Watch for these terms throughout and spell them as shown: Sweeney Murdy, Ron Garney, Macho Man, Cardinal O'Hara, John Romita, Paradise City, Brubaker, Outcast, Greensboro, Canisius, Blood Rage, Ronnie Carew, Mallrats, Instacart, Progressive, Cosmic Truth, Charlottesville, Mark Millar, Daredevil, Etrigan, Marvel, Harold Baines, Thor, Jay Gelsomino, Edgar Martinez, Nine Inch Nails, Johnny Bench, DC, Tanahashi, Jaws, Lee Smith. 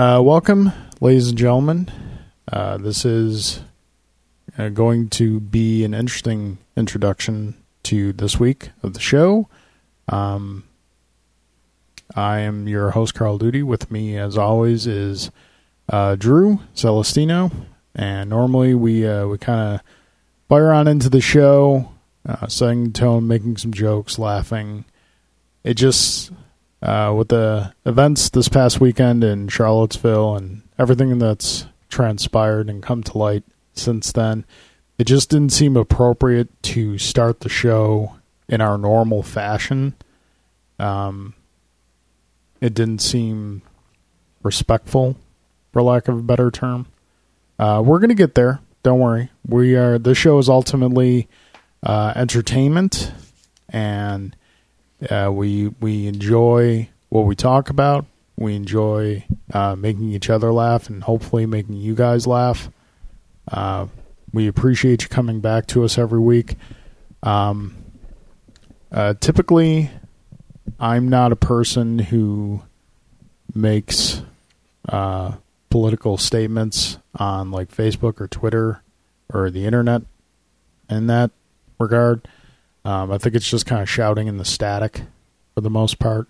Welcome, ladies and gentlemen. This is going to be an interesting introduction to this week of the show. I am your host, Carl Doody. With me, as always, is Drew Celestino. And normally we kind of fire on into the show, setting the tone, making some jokes, laughing. It just, with the events this past weekend in Charlottesville and everything that's transpired and come to light since then, it just didn't seem appropriate to start the show in our normal fashion. It didn't seem respectful, for lack of a better term. We're going to get there. Don't worry. This show is ultimately entertainment, and we enjoy what we talk about. We enjoy making each other laugh and hopefully making you guys laugh. We appreciate you coming back to us every week. Typically, I'm not a person who makes political statements on like Facebook or Twitter or the internet in that regard. I think it's just kind of shouting in the static for the most part.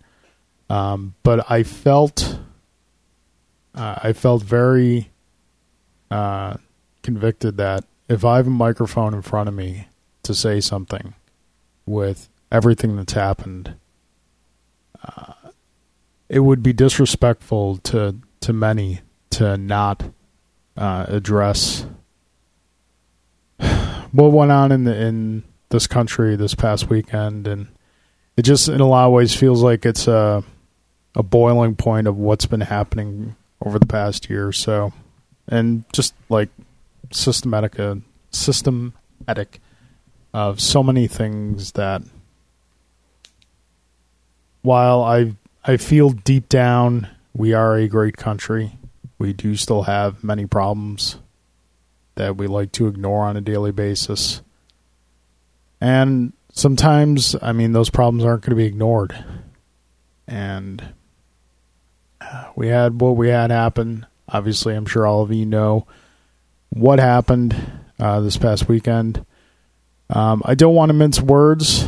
But I felt very convicted that if I have a microphone in front of me to say something with everything that's happened, it would be disrespectful to many to not address what went on in this country this past weekend. And it just, in a lot of ways, feels like it's a boiling point of what's been happening over the past year or so. And just like systematic of so many things that while I feel deep down we are a great country, we do still have many problems that we like to ignore on a daily basis. And sometimes, I mean, those problems aren't going to be ignored. And we had what we had happen. Obviously, I'm sure all of you know what happened this past weekend. I don't want to mince words.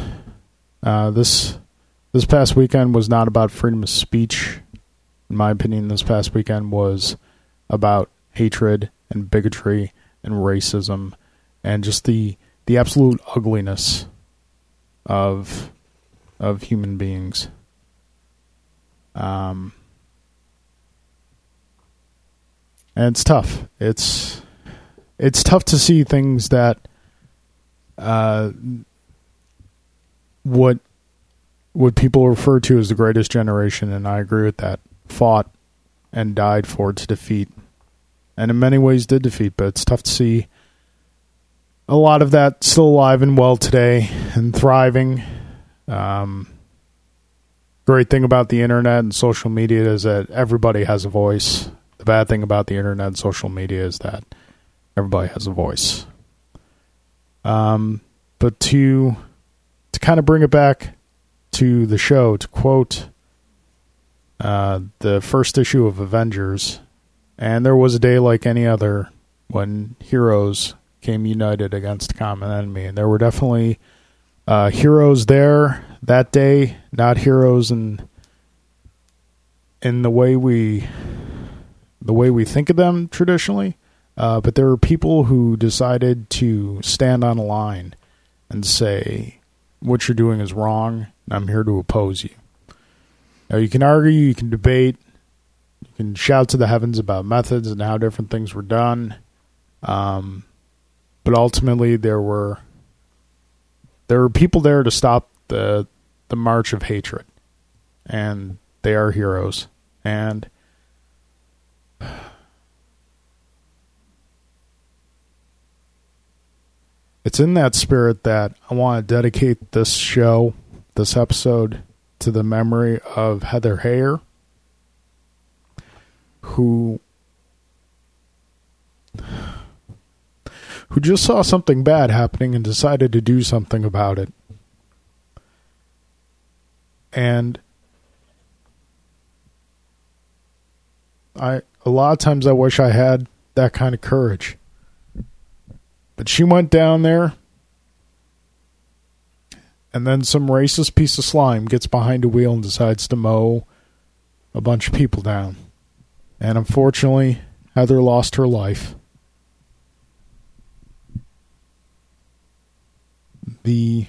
This past weekend was not about freedom of speech. In my opinion, this past weekend was about hatred and bigotry and racism and just the absolute ugliness of human beings. And it's tough. It's tough to see things that what people refer to as the greatest generation, and I agree with that, fought and died for to defeat, and in many ways did defeat, but it's tough to see a lot of that still alive and well today and thriving. Great thing about the internet and social media is that everybody has a voice. The bad thing about the internet and social media is that everybody has a voice. But to kind of bring it back to the show, to quote the first issue of Avengers, "And there was a day like any other when heroes came united against a common enemy." And there were definitely heroes there that day, not heroes in the way we think of them traditionally, but there were people who decided to stand on a line and say, "What you're doing is wrong, and I'm here to oppose you." Now, you can argue, you can debate, you can shout to the heavens about methods and how different things were done, but ultimately, there were people there to stop the march of hatred, and they are heroes. And it's in that spirit that I want to dedicate this show, this episode, to the memory of Heather Heyer, who just saw something bad happening and decided to do something about it. And I A lot of times I wish I had that kind of courage. But she went down there, and then some racist piece of slime gets behind a wheel and decides to mow a bunch of people down. And unfortunately, Heather lost her life. The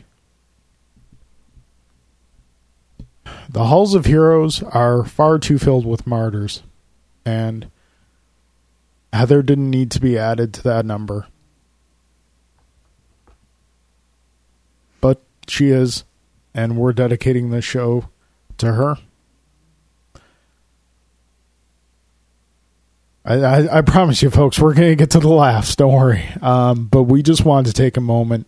halls of heroes are far too filled with martyrs, and Heather didn't need to be added to that number. But she is, and we're dedicating this show to her. I promise you folks, we're going to get to the laughs, don't worry. But we just wanted to take a moment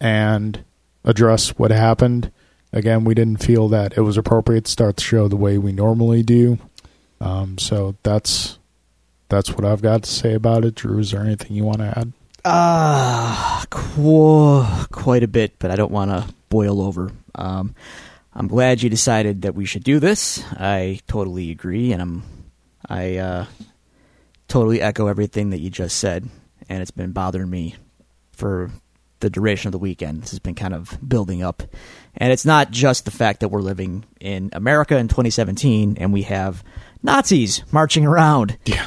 and address what happened. Again, we didn't feel that it was appropriate to start the show the way we normally do. So that's what I've got to say about it. Drew, is there anything you want to add? Quite a bit, but I don't want to boil over. I'm glad you decided that we should do this. I totally agree, and I totally echo everything that you just said, and it's been bothering me for the duration of the weekend. This has been kind of building up, and it's not just the fact that we're living in America in 2017 and we have Nazis marching around. Yeah.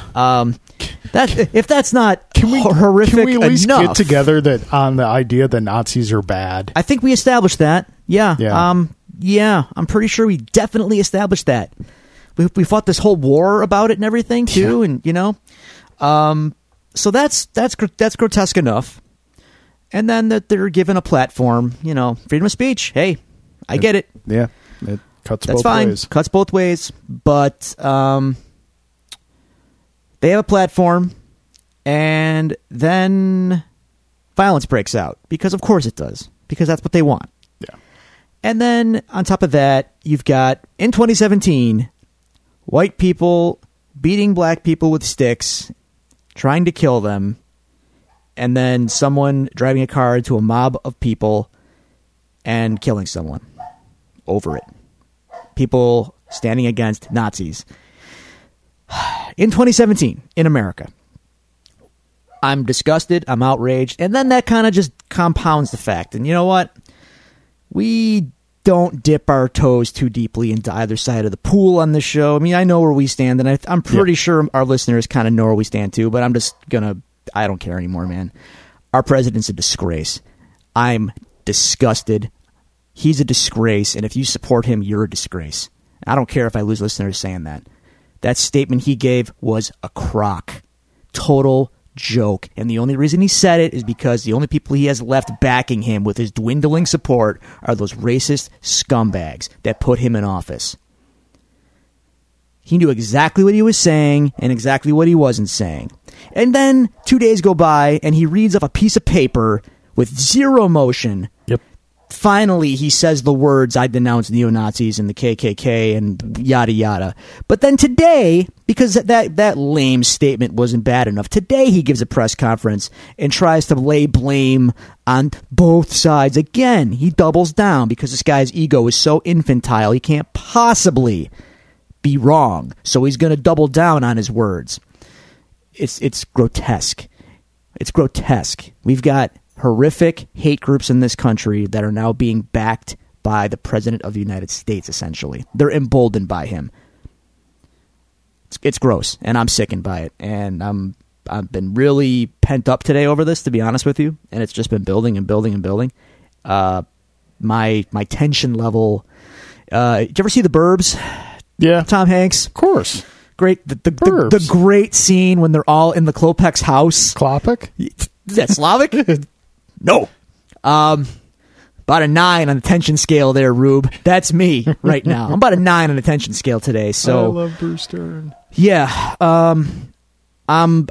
That if that's not horrific enough, can we at least get together that on the idea that Nazis are bad? I think we established that. Yeah. Yeah. I'm pretty sure we definitely established that. We fought this whole war about it and everything too, and you know, so that's grotesque enough. And then that they're given a platform, you know, freedom of speech. Hey, I get it. Yeah, it cuts both ways. That's fine. Cuts both ways. But they have a platform, and then violence breaks out. Because of course it does. Because that's what they want. Yeah. And then on top of that, you've got, in 2017, white people beating black people with sticks, trying to kill them. And then someone driving a car into a mob of people and killing someone over it. People standing against Nazis. In 2017, in America, I'm disgusted, I'm outraged, and then that kind of just compounds the fact. And you know what? We don't dip our toes too deeply into either side of the pool on this show. I mean, I know where we stand, and I'm pretty sure our listeners kind of know where we stand too, but I'm just going to... I don't care anymore, man. Our president's a disgrace. I'm disgusted. He's a disgrace, and if you support him, you're a disgrace. I don't care if I lose listeners saying that. That statement he gave was a crock. Total joke. And the only reason he said it is because the only people he has left backing him with his dwindling support are those racist scumbags that put him in office. He knew exactly what he was saying and exactly what he wasn't saying. And then 2 days go by, and he reads off a piece of paper with zero motion. Yep. Finally, he says the words, I denounce neo-Nazis and the KKK and yada yada. But then today, because that lame statement wasn't bad enough, today he gives a press conference and tries to lay blame on both sides. Again, he doubles down because this guy's ego is so infantile, he can't possibly be wrong. So he's going to double down on his words. It's grotesque. It's grotesque. We've got horrific hate groups in this country that are now being backed by the President of the United States, essentially. They're emboldened by him. It's gross, and I'm sickened by it. And I've been really pent up today over this, to be honest with you. And it's just been building and building and building. My tension level... did you ever see The Burbs? Yeah. Tom Hanks? Of course. Great, the great scene when they're all in the Klopek's house. Klopek? Is that Slavic? No. About a 9 on the tension scale there, Rube. That's me right now. I'm about a 9 on the tension scale today. So I love Bruce Dern. Yeah. I'm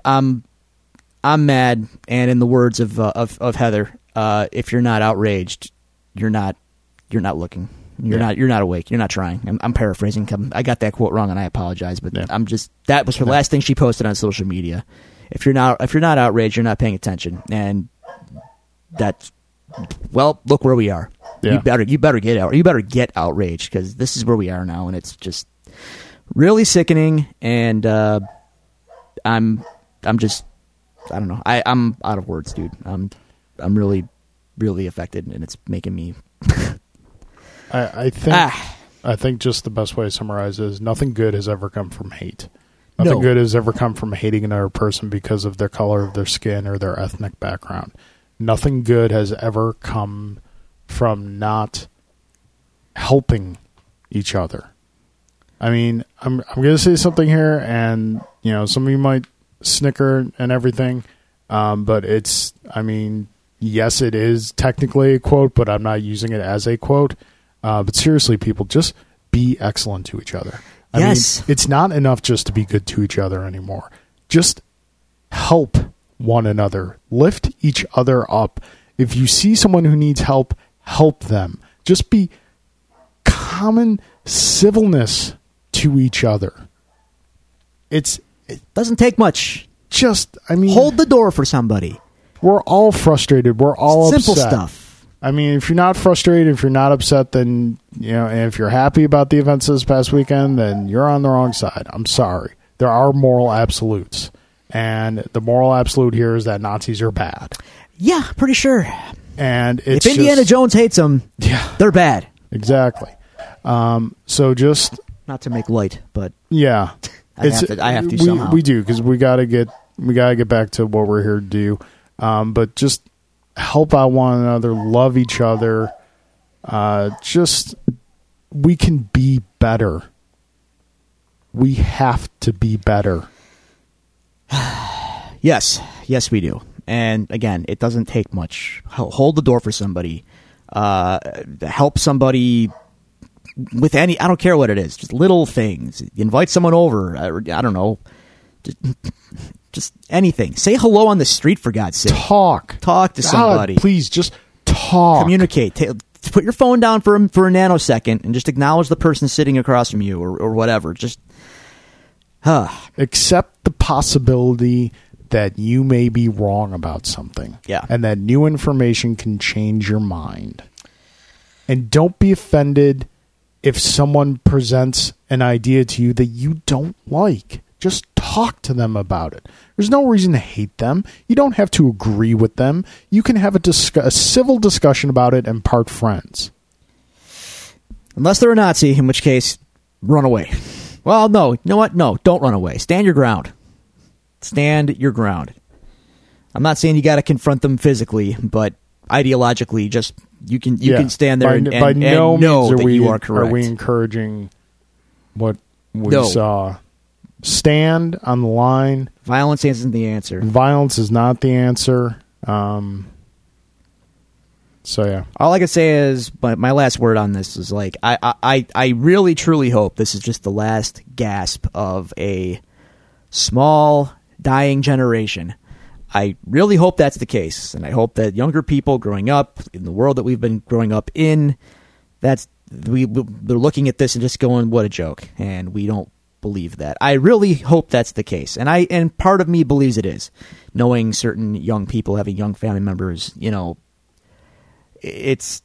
mad, and in the words of Heather, if you're not outraged, you're not looking. You're not awake. You're not trying. I'm paraphrasing. I got that quote wrong, and I apologize. But that was her last thing she posted on social media. If you're not outraged, you're not paying attention. And that's, well, look where we are. Yeah. You better get out. You better get outraged, because this is where we are now, and it's just really sickening. And I don't know. I'm out of words, dude. I'm really, really affected, and it's making me. I think just the best way to summarize is nothing good has ever come from hate. Nothing good has ever come from hating another person because of their color of their skin or their ethnic background. Nothing good has ever come from not helping each other. I mean, I'm going to say something here, and you know, some of you might snicker and everything, but it's, I mean, yes, it is technically a quote, but I'm not using it as a quote. But seriously, people, just be excellent to each other. I mean, it's not enough just to be good to each other anymore. Just help one another. Lift each other up. If you see someone who needs help, help them. Just be common civilness to each other. It doesn't take much. Just, I mean, hold the door for somebody. We're all frustrated. We're all simple upset. Stuff. I mean, if you're not frustrated, if you're not upset, then, you know, and if you're happy about the events this past weekend, then you're on the wrong side. I'm sorry. There are moral absolutes. And the moral absolute here is that Nazis are bad. Yeah, pretty sure. And it's if Indiana Jones hates them, they're bad. Exactly. So just... Not to make light, but... Yeah. I have to somehow. We do, because we gotta get back to what we're here to do. But just... help out one another, love each other. Just, we can be better. We have to be better. Yes, we do. And again, it doesn't take much. Hold the door for somebody. Help somebody with any, I don't care what it is, just little things. Invite someone over. I don't know. Just anything. Say hello on the street, for God's sake. Talk to somebody. Please, just talk. Communicate. Put your phone down for a nanosecond and just acknowledge the person sitting across from you or whatever. Just accept the possibility that you may be wrong about something. Yeah. And that new information can change your mind. And don't be offended if someone presents an idea to you that you don't like. Just talk to them about it. There's no reason to hate them. You don't have to agree with them. You can have a civil discussion about it and part friends. Unless they're a Nazi, in which case, run away. Well, no. You know what? No, don't run away. Stand your ground. I'm not saying you got to confront them physically, but ideologically, just you can stand there and know that you are correct. Are we encouraging what we saw? Stand on the line. Violence isn't the answer. Violence is not the answer. So, yeah. All I can say is, but my last word on this is, like, I really, truly hope this is just the last gasp of a small, dying generation. I really hope that's the case, and I hope that younger people growing up in the world that we've been growing up in, they're looking at this and just going, what a joke, and we don't believe that. I really hope that's the case, and part of me believes it is, knowing certain young people, having young family members, you know. It's,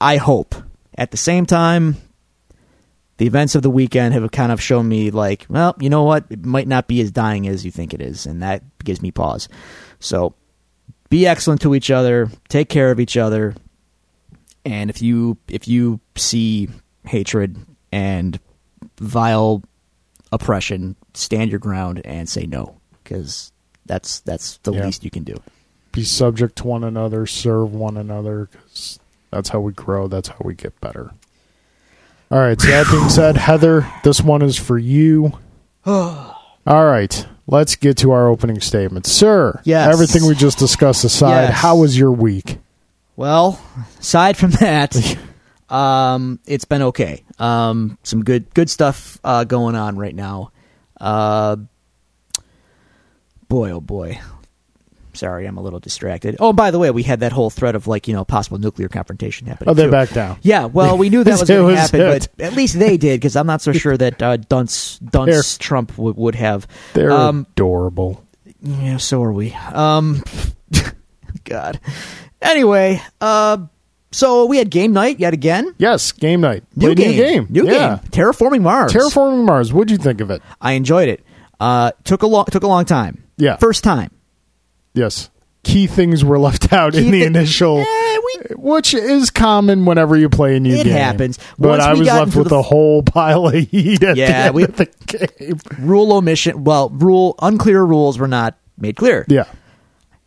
I hope. At the same time, the events of the weekend have kind of shown me, like, well, you know what, it might not be as dying as you think it is, and that gives me pause. So be excellent to each other, take care of each other, and if you see hatred and vile oppression, stand your ground and say no, because that's the least you can do. Be subject to one another, serve one another, because that's how we grow, that's how we get better. All right, so that being said, Heather, this one is for you. All right, let's get to our opening statement. Sir, yes. Everything we just discussed aside, How was your week? Well, aside from that... it's been okay. Some good stuff going on right now. Boy, oh boy. Sorry, I'm a little distracted. Oh, by the way, we had that whole threat of, like, you know, possible nuclear confrontation happening. Oh, they backed down. Yeah, well, we knew that was going to happen, but at least they did, because I'm not so sure that Dunce Trump would have. They're adorable. Yeah, so are we. God. Anyway, so we had game night yet again. Yes, game night. New game. Terraforming Mars. What'd you think of it? I enjoyed it. Took a long time. Yeah. First time. Yes. Key things were left out in the initial... which is common whenever you play a new game. It happens. But I was left with a whole pile of heat at the end of the game. Rule omission... Well, unclear rules were not made clear. Yeah.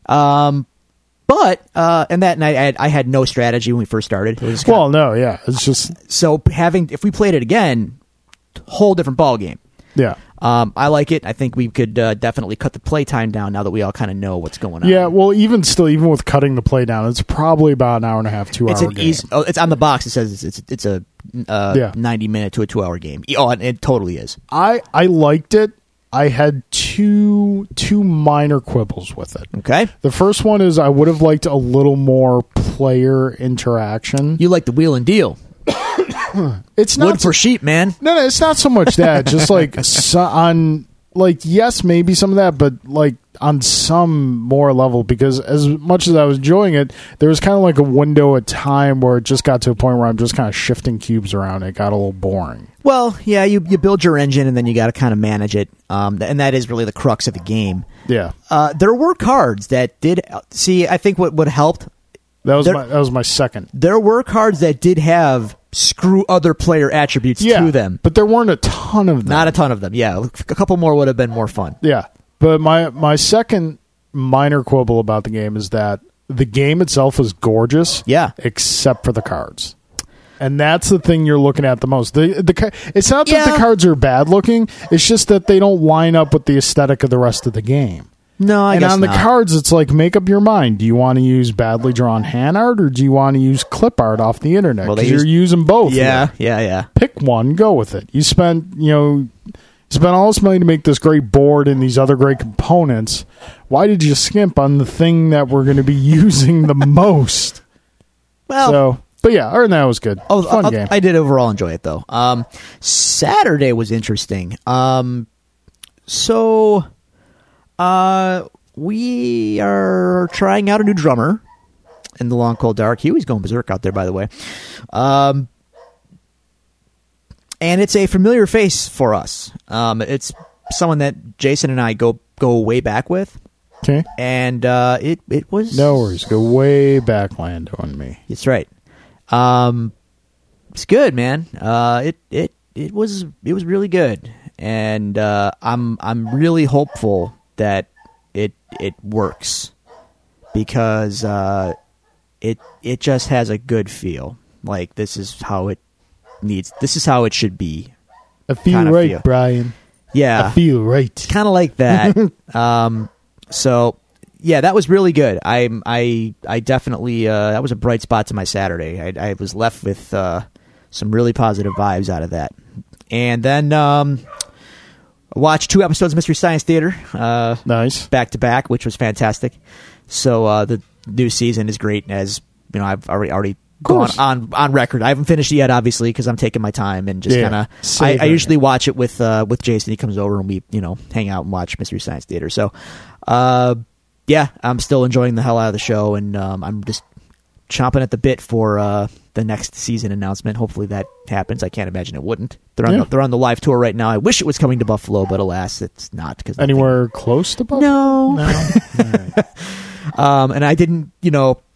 But, and that night, I had no strategy when we first started. It's just... So, if we played it again, whole different ball game. Yeah. I like it. I think we could definitely cut the play time down now that we all kind of know what's going on. Yeah, well, even with cutting the play down, it's probably about an hour and a half, 2 hour game. It's on the box. It says it's a 90-minute to a 2 hour game. Oh, it totally is. I liked it. I had two minor quibbles with it. Okay. The first one is I would have liked a little more player interaction. You like the wheel and deal. It's not wood for sheep, man. No, it's not so much that. Just like yes, maybe some of that, but like on some more level, because as much as I was enjoying it, there was kind of like a window of time where it just got to a point where I'm just kind of shifting cubes around. It got a little boring. Well, yeah, you build your engine and then you got to kind of manage it, and that is really the crux of the game. Yeah, there were cards that did see. I think what helped. That was my second. There were cards that did have screw other player attributes to them, but there weren't a ton of them. Not a ton of them. Yeah, a couple more would have been more fun. Yeah, but my second minor quibble about the game is that the game itself is gorgeous. Yeah, except for the cards, and that's the thing you're looking at the most. It's not that the cards are bad looking; it's just that they don't line up with the aesthetic of the rest of the game. No, I guess not. And on the cards, it's like, make up your mind. Do you want to use badly drawn hand art, or do you want to use clip art off the internet? Because you're using both. Yeah. Pick one, go with it. You spent all this money to make this great board and these other great components. Why did you skimp on the thing that we're going to be using the most? Well... that was good. Fun game. I did overall enjoy it, though. Saturday was interesting. We are trying out a new drummer in the Long Cold Dark. Huey's going berserk out there, by the way. And it's a familiar face for us. It's someone that Jason and I go way back with. Okay. And it was... No worries. Go way back land on me. That's right. It's good, man. It was really good. And I'm really hopeful that it works, because it just has a good feel. Like, this is how it needs. This is how it should be. I feel right, feel. Brian. Yeah, I feel right. Kind of like that. So yeah, that was really good. I definitely that was a bright spot to my Saturday. I was left with some really positive vibes out of that, and then. Watched 2 episodes of Mystery Science Theater. Nice. Back to back, which was fantastic. So the new season is great. As you know, I've already gone on record. I haven't finished it yet, obviously, because I'm taking my time and just kind of. I usually watch it with Jason. He comes over and we hang out and watch Mystery Science Theater. So I'm still enjoying the hell out of the show, and I'm just chomping at the bit for the next season announcement. Hopefully that happens. I can't imagine it wouldn't. They're on the live tour right now. I wish it was coming to Buffalo, but alas, it's not. Cause anywhere close to Buffalo? No. All right. And I didn't,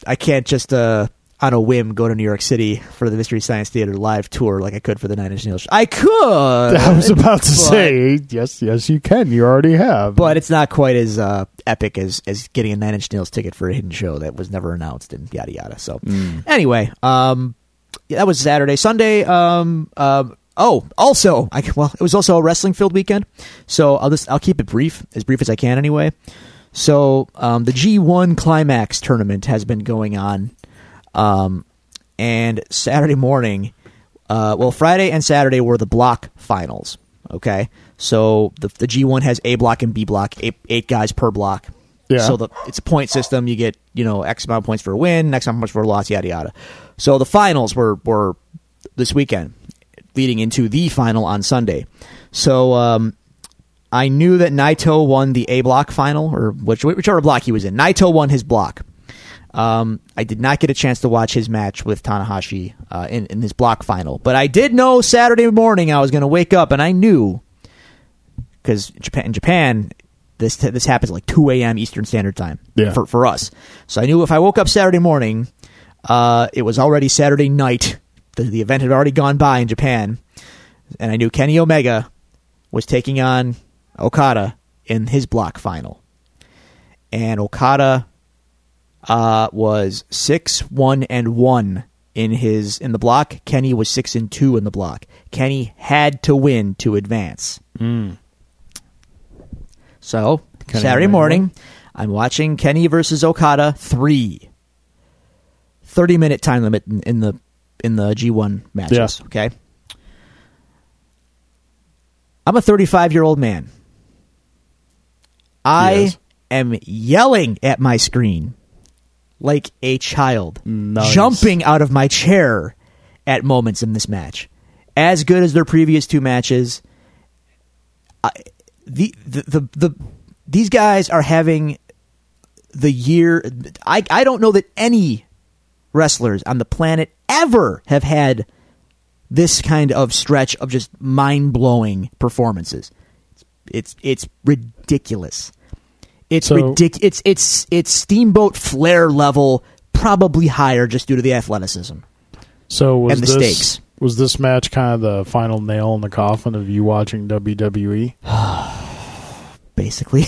I can't just on a whim go to New York City for the Mystery Science Theater live tour like I could for the Nine Inch Nails. I could. I was about to say, yes, you can. You already have. But it's not quite as epic as getting a Nine Inch Nails ticket for a hidden show that was never announced and yada yada. So anyway, that was Saturday. Sunday. It was also a wrestling filled weekend, so I'll keep it brief as I can anyway. So the G1 Climax tournament has been going on, and Saturday morning, Friday and Saturday were the block finals. Okay, so the G1 has A block and B block, eight guys per block. Yeah. So it's a point system. You get X amount of points for a win, X amount of points for a loss, yada yada. So the finals were this weekend, leading into the final on Sunday. So I knew that Naito won the A block final, or whichever block he was in. Naito won his block. I did not get a chance to watch his match with Tanahashi in his block final, but I did know Saturday morning I was going to wake up, and I knew because in Japan, this happens at like 2 a.m. Eastern Standard Time for us. So I knew if I woke up Saturday morning, it was already Saturday night. The event had already gone by in Japan, and I knew Kenny Omega was taking on Okada in his block final. And Okada was 6-1-1 in the block. Kenny was 6-2 in the block. Kenny had to win to advance. So Kenny Saturday morning, I'm watching Kenny versus Okada 3. 30-minute time limit in the G1 matches. Yeah. Okay. I'm a 35-year-old man. I am yelling at my screen like a child, jumping out of my chair at moments in this match. As good as their previous two matches, these guys are having the year. I don't know that any wrestlers on the planet ever have had this kind of stretch of just mind-blowing performances. It's ridiculous. It's Steamboat Flair level, probably higher, just due to the athleticism. So the stakes. Was this match kind of the final nail in the coffin of you watching WWE? Basically.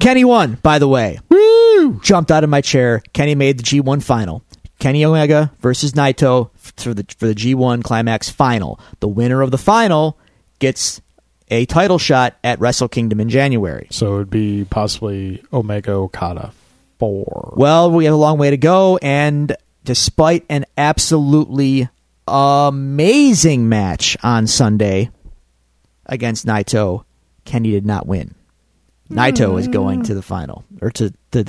Kenny won, by the way. Woo! Jumped out of my chair. Kenny made the G1 final. Kenny Omega versus Naito for the G1 Climax final. The winner of the final gets a title shot at Wrestle Kingdom in January. So it would be possibly Omega Okada 4. Well, we have a long way to go, and despite an absolutely amazing match on Sunday against Naito, Kenny did not win. Naito is going to the final, or to the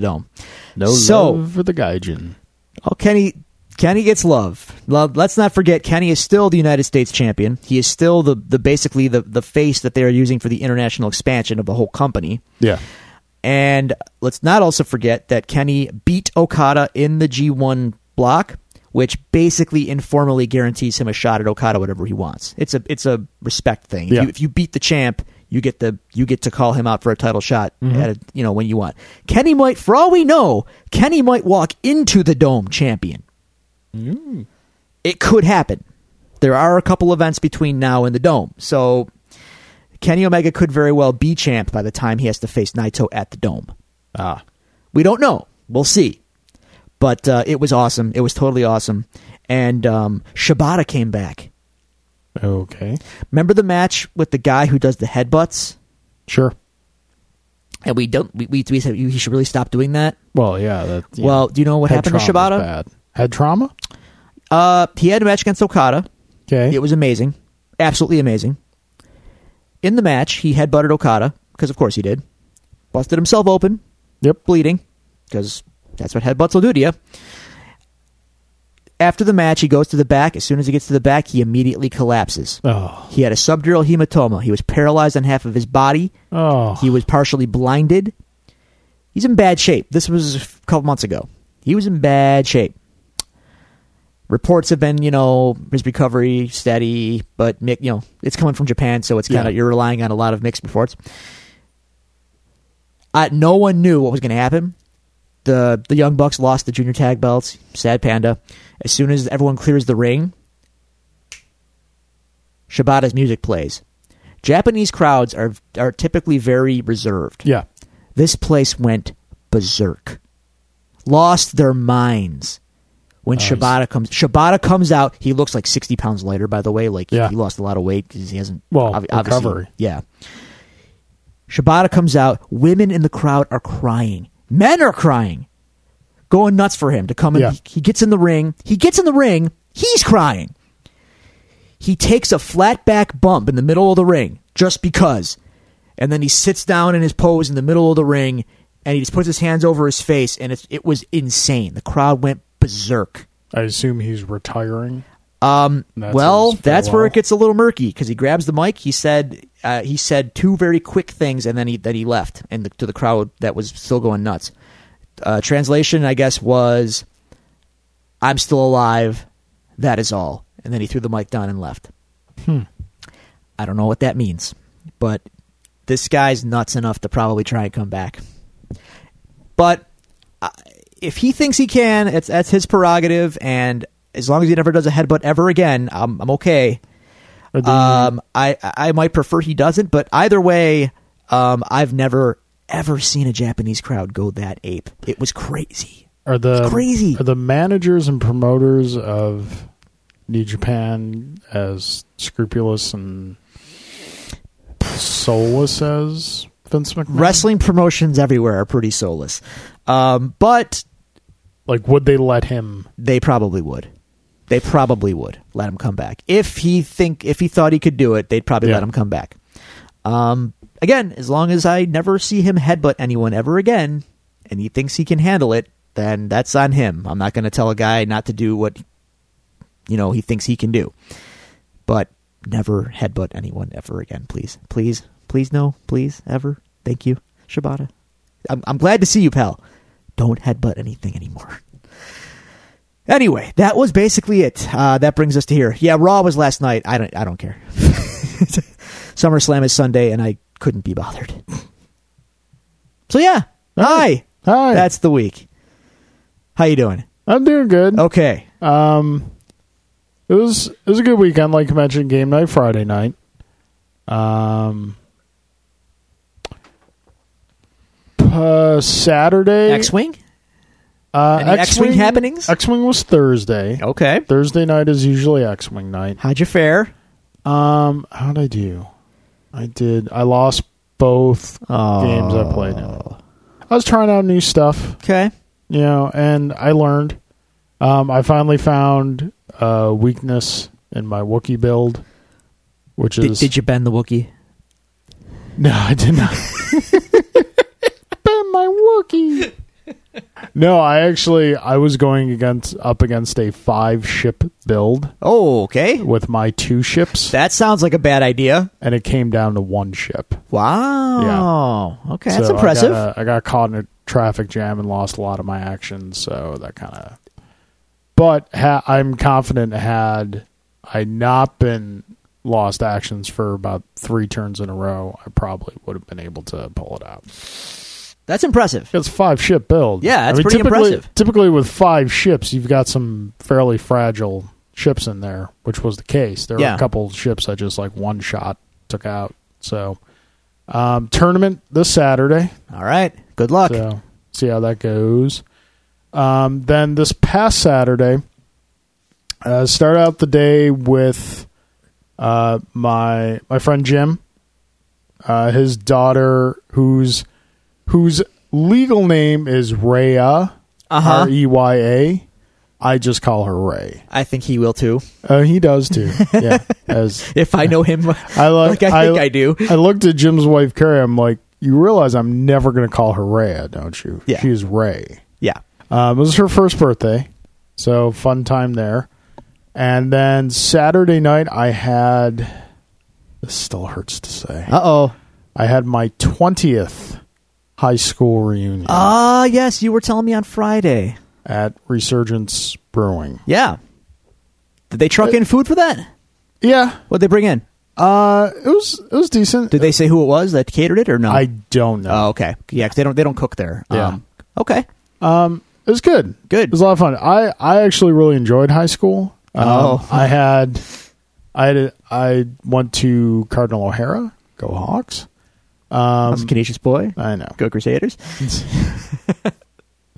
dome. Love for the Gaijin. Oh, Kenny gets love. Let's not forget, Kenny is still the United States champion. He is still the face that they are using for the international expansion of the whole company. Yeah. And let's not also forget that Kenny beat Okada in the G1 block, which basically informally guarantees him a shot at Okada whatever he wants. It's a respect thing. Yeah. If you beat the champ, you get to call him out for a title shot at when you want. Kenny might, for all we know, walk into the Dome champion. It could happen. There are a couple events between now and the Dome, so Kenny Omega could very well be champ by the time he has to face Naito at the Dome. We don't know. We'll see. But it was awesome. It was totally awesome. And Shibata came back. Okay. Remember the match with the guy who does the headbutts? Sure. And we said he should really stop doing that. Well, yeah. Do you know what happened to Shibata? Bad. Head trauma? He had a match against Okada. Okay. It was amazing. Absolutely amazing. In the match, he headbutted Okada, because of course he did. Busted himself open. Yep. Bleeding, because that's what headbutts will do to you. After the match, he goes to the back. As soon as he gets to the back, he immediately collapses. Oh. He had a subdural hematoma. He was paralyzed on half of his body. Oh. He was partially blinded. He's in bad shape. This was a couple months ago. He was in bad shape. Reports have been, his recovery steady, but it's coming from Japan, so it's kind of you're relying on a lot of mixed reports. No one knew what was going to happen. The Young Bucks lost the junior tag belts. Sad Panda. As soon as everyone clears the ring, Shibata's music plays. Japanese crowds are typically very reserved. Yeah, this place went berserk, lost their minds. When Shibata comes out. He looks like 60 pounds lighter, by the way. He lost a lot of weight because he hasn't. Well, recovery. Yeah. Shibata comes out. Women in the crowd are crying. Men are crying, going nuts for him to come in. Yeah. He gets in the ring. He's crying. He takes a flat back bump in the middle of the ring just because, and then he sits down in his pose in the middle of the ring, and he just puts his hands over his face, and it was insane. The crowd went berserk. I assume he's retiring. That's where it gets a little murky, because he grabs the mic. He said two very quick things, and then he left, and to the crowd that was still going nuts. Translation, I guess, was, "I'm still alive. That is all." And then he threw the mic down and left. I don't know what that means, but this guy's nuts enough to probably try and come back. But if he thinks he can, that's his prerogative, and as long as he never does a headbutt ever again, I'm okay. I might prefer he doesn't, but either way, I've never ever seen a Japanese crowd go that ape. It was crazy. Are the managers and promoters of New Japan as scrupulous and soulless as Vince McMahon? Wrestling promotions everywhere are pretty soulless. But like, would they let him? They probably would. They probably would let him come back. If he thought he could do it, they'd probably let him come back. Again, as long as I never see him headbutt anyone ever again, and he thinks he can handle it, then that's on him. I'm not going to tell a guy not to do what, he thinks he can do. But never headbutt anyone ever again, please. Please, please, no, please, ever. Thank you, Shibata. I'm glad to see you, pal. Don't headbutt anything anymore. Anyway, that was basically it. That brings us to here. Yeah, Raw was last night. I don't care. SummerSlam is Sunday, and I couldn't be bothered. So yeah, hi. That's the week. How you doing? I'm doing good. Okay. It was a good weekend. Like I mentioned, game night Friday night. Saturday. X-Wing. X-Wing happenings? X-Wing was Thursday. Okay. Thursday night is usually X-Wing night. How'd you fare? How'd I do? I lost both games I played in. I was trying out new stuff. Okay. And I learned. I finally found a weakness in my Wookiee build, which is... Did you bend the Wookiee? No, I did not. Bend my Wookiee. No, I was going up against a 5-ship build. Oh, okay. With my 2 ships. That sounds like a bad idea. And it came down to 1 ship. Wow. Yeah. Okay, so that's impressive. I got caught in a traffic jam and lost a lot of my actions, so that kind of... But I'm confident had I not been lost actions for about 3 turns in a row, I probably would have been able to pull it out. That's impressive. It's a 5-ship build. Yeah, that's pretty impressive. Typically with 5 ships, you've got some fairly fragile ships in there, which was the case. There were a couple ships I just one-shot took out. So, tournament this Saturday. All right. Good luck. So, see how that goes. Then this past Saturday, start out the day with my friend Jim, his daughter, whose legal name is Rhea, R-E-Y-A. I just call her Ray. I think he will too. He does too. Yeah. If I know him, I think I do. I looked at Jim's wife, Carrie. I'm like, you realize I'm never going to call her Rhea, don't you? Yeah. She's Ray. Yeah. It was her first birthday, so fun time there. And then Saturday night, I had... This still hurts to say. Uh-oh. I had my 20th high school reunion. Ah, yes, you were telling me on Friday. At Resurgence Brewing. Yeah. Did they truck in food for that? Yeah. What'd they bring in? It was decent. Did they say who it was that catered it or no? I don't know. Oh, okay. Yeah, 'cause they don't cook there. Yeah. Okay. It was good. It was a lot of fun. I actually really enjoyed high school. I went to Cardinal O'Hara. Go Hawks. I was a Canisius boy. I know. Go Crusaders.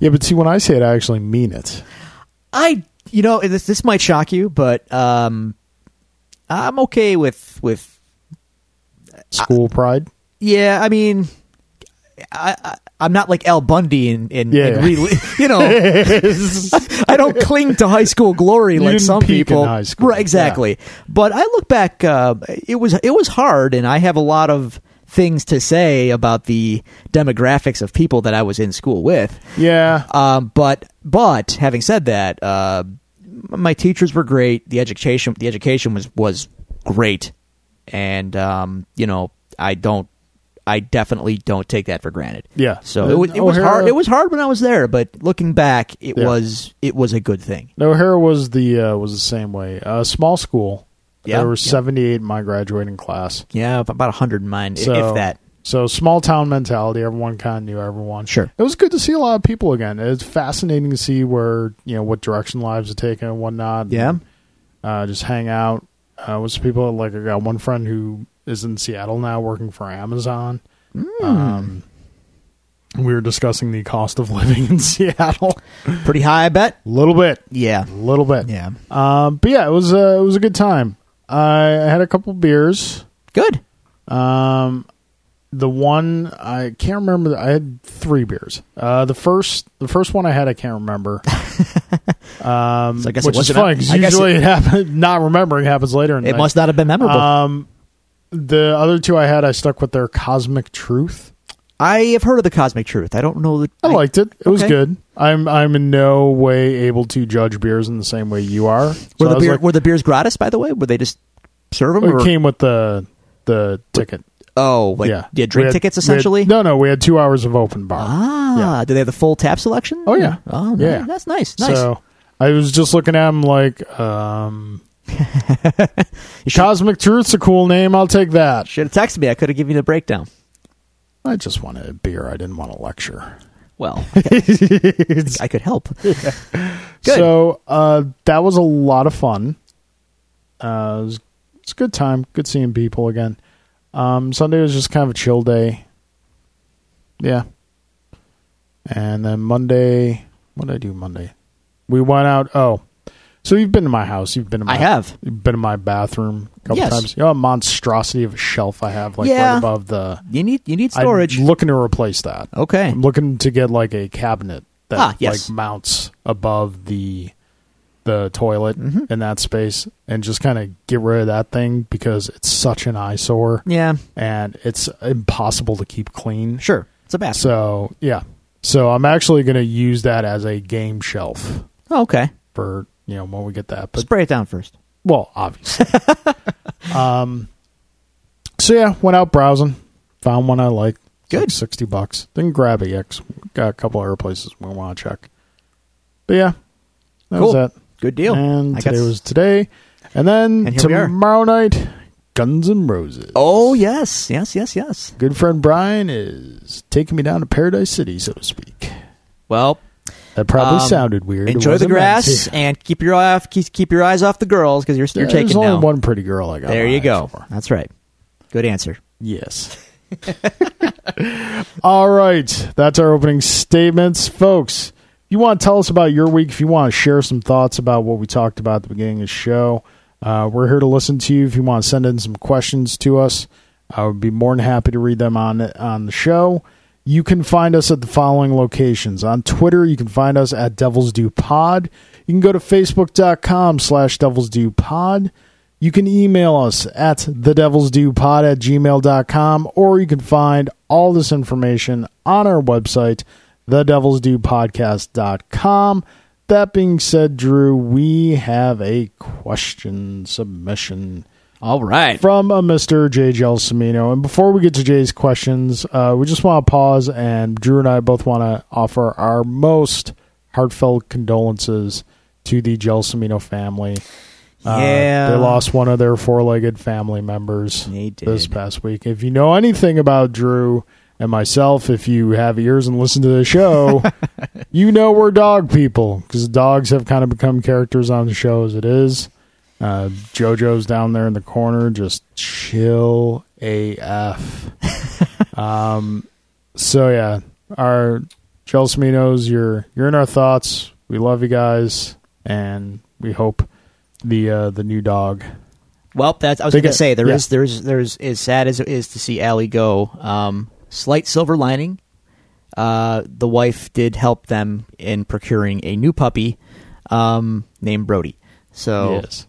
Yeah, but see, when I say it, I actually mean it. This might shock you, but I'm okay with school pride. Yeah, I mean, I'm not like Al Bundy and I don't cling to high school glory like some people. In high school. Right, exactly. Yeah. But I look back, it was hard, and I have a lot of things to say about the demographics of people that I was in school with. Yeah. But having said that, my teachers were great. The education was great, and I definitely don't take that for granted. Yeah. So it was hard. It was hard when I was there, but looking back, it was a good thing. O'Hara was the same way. Small school. There were 78 in my graduating class. Yeah, about 100 in mine, if that. So small town mentality. Everyone kind of knew everyone. Sure. It was good to see a lot of people again. It's fascinating to see where, you know, what direction lives are taking and whatnot. Yeah. And, just hang out with some people. Like, I got one friend who is in Seattle now working for Amazon. Mm. We were discussing the cost of living in Seattle. Pretty high, I bet. A little bit. Yeah. A little bit. Yeah. But yeah, it was a good time. I had a couple beers. Good. The one I can't remember. I had three beers. The first one I had, I can't remember. So I guess which it is funny because usually it happens. Not remembering happens later in the night. Must not have been memorable. The other two I had, I stuck with their Cosmic Truth. I have heard of the Cosmic Truth. I don't know. I liked it. It was good. I'm in no way able to judge beers in the same way you are. Were the beers gratis, by the way? Were they just serve them? It came with the ticket. Oh, yeah, drink tickets essentially? We had 2 hours of open bar. Ah, yeah. Do they have the full tap selection? Oh, yeah. Oh, yeah. Man, that's nice. So I was just looking at them like, Cosmic Truth's a cool name. I'll take that. Should have texted me. I could have given you the breakdown. I just wanted a beer. I didn't want a lecture. Well, I could help. Yeah. Good. So that was a lot of fun. It was a good time. Good seeing people again. Sunday was just kind of a chill day. Yeah. And then Monday, what did I do Monday? We went out. Oh, so you've been to my house. You've been to my You've been to my bathroom a couple times. You know, a monstrosity of a shelf I have, like right above the. You need storage. I'm looking to replace that. Okay. I'm looking to get like a cabinet that like mounts above the toilet in that space and just kind of get rid of that thing because it's such an eyesore. Yeah. And it's impossible to keep clean. Sure. It's a bathroom. So, yeah. So I'm actually going to use that as a game shelf. Oh, okay. For, you know, when we get that. But, spray it down first. Well, obviously. So, yeah, went out browsing. Found one I liked. Good. Like $60. Didn't grab it yet. Got a couple other places we want to check. But, yeah. That was that. Good deal. And today was today. And then tomorrow night, Guns N' Roses. Oh, yes. Yes, yes, yes. Good friend Brian is taking me down to Paradise City, so to speak. Well. That probably sounded weird. Enjoy the grass and keep your eyes off the girls because you're taken now. There's only one pretty girl I got. There you go. For. That's right. Good answer. Yes. All right. That's our opening statements, folks. You want to tell us about your week, if you want to share some thoughts about what we talked about at the beginning of the show, we're here to listen to you. If you want to send in some questions to us, I would be more than happy to read them on the show. You can find us at the following locations. On Twitter, you can find us at Devils Do Pod. You can go to Facebook.com/Devils Do Pod. You can email us at thedevilsdopod@gmail.com, or you can find all this information on our website, thedevilsdopodcast.com. That being said, Drew, we have a question submission. All right. From a Mr. Jay Gelsomino. And before we get to Jay's questions, we just want to pause, and Drew and I both want to offer our most heartfelt condolences to the Gelsomino family. Yeah. They lost one of their four-legged family members this past week. If you know anything about Drew and myself, if you have ears and listen to the show, you know we're dog people, because dogs have kind of become characters on the show as it is. JoJo's down there in the corner, just chill AF. So yeah, our Gelsomino's, you're in our thoughts. We love you guys, and we hope the new dog. Well, that's I was going to say there is as sad as it is to see Allie go. Slight silver lining. The wife did help them in procuring a new puppy named Brody. So yes.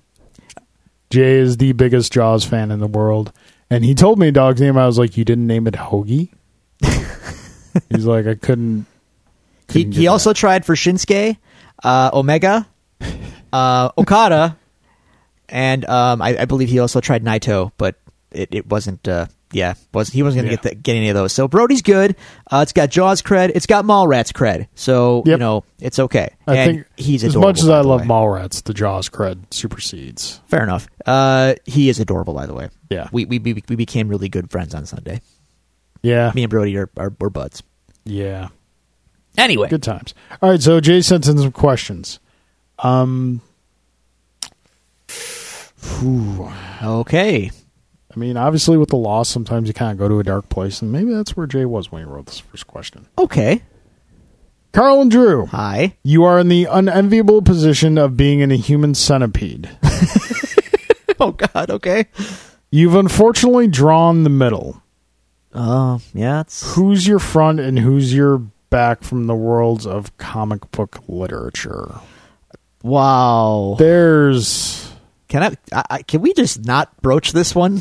Jay is the biggest Jaws fan in the world. And he told me a dog's name. I was like, you didn't name it Hoagie? He's like, I couldn't he also tried for Shinsuke, Omega, Okada, and I believe he also tried Naito, but it wasn't yeah, he wasn't going to get any of those. So Brody's good. It's got Jaws cred. It's got Mallrats cred. So, you know, it's okay. I think he's adorable. As much as I love Mallrats, the Jaws cred supersedes. Fair enough. He is adorable, by the way. Yeah. We became really good friends on Sunday. Yeah. Me and Brody are buds. Yeah. Anyway. Good times. All right, so Jay sent in some questions. Okay. I mean, obviously with the loss, sometimes you kind of go to a dark place, and maybe that's where Jay was when he wrote this first question. Okay. Carl and Drew. Hi. You are in the unenviable position of being in a human centipede. Oh, God. Okay. You've unfortunately drawn the middle. Yeah. Who's your front and who's your back from the worlds of comic book literature? Wow. There's... Can we just not broach this one?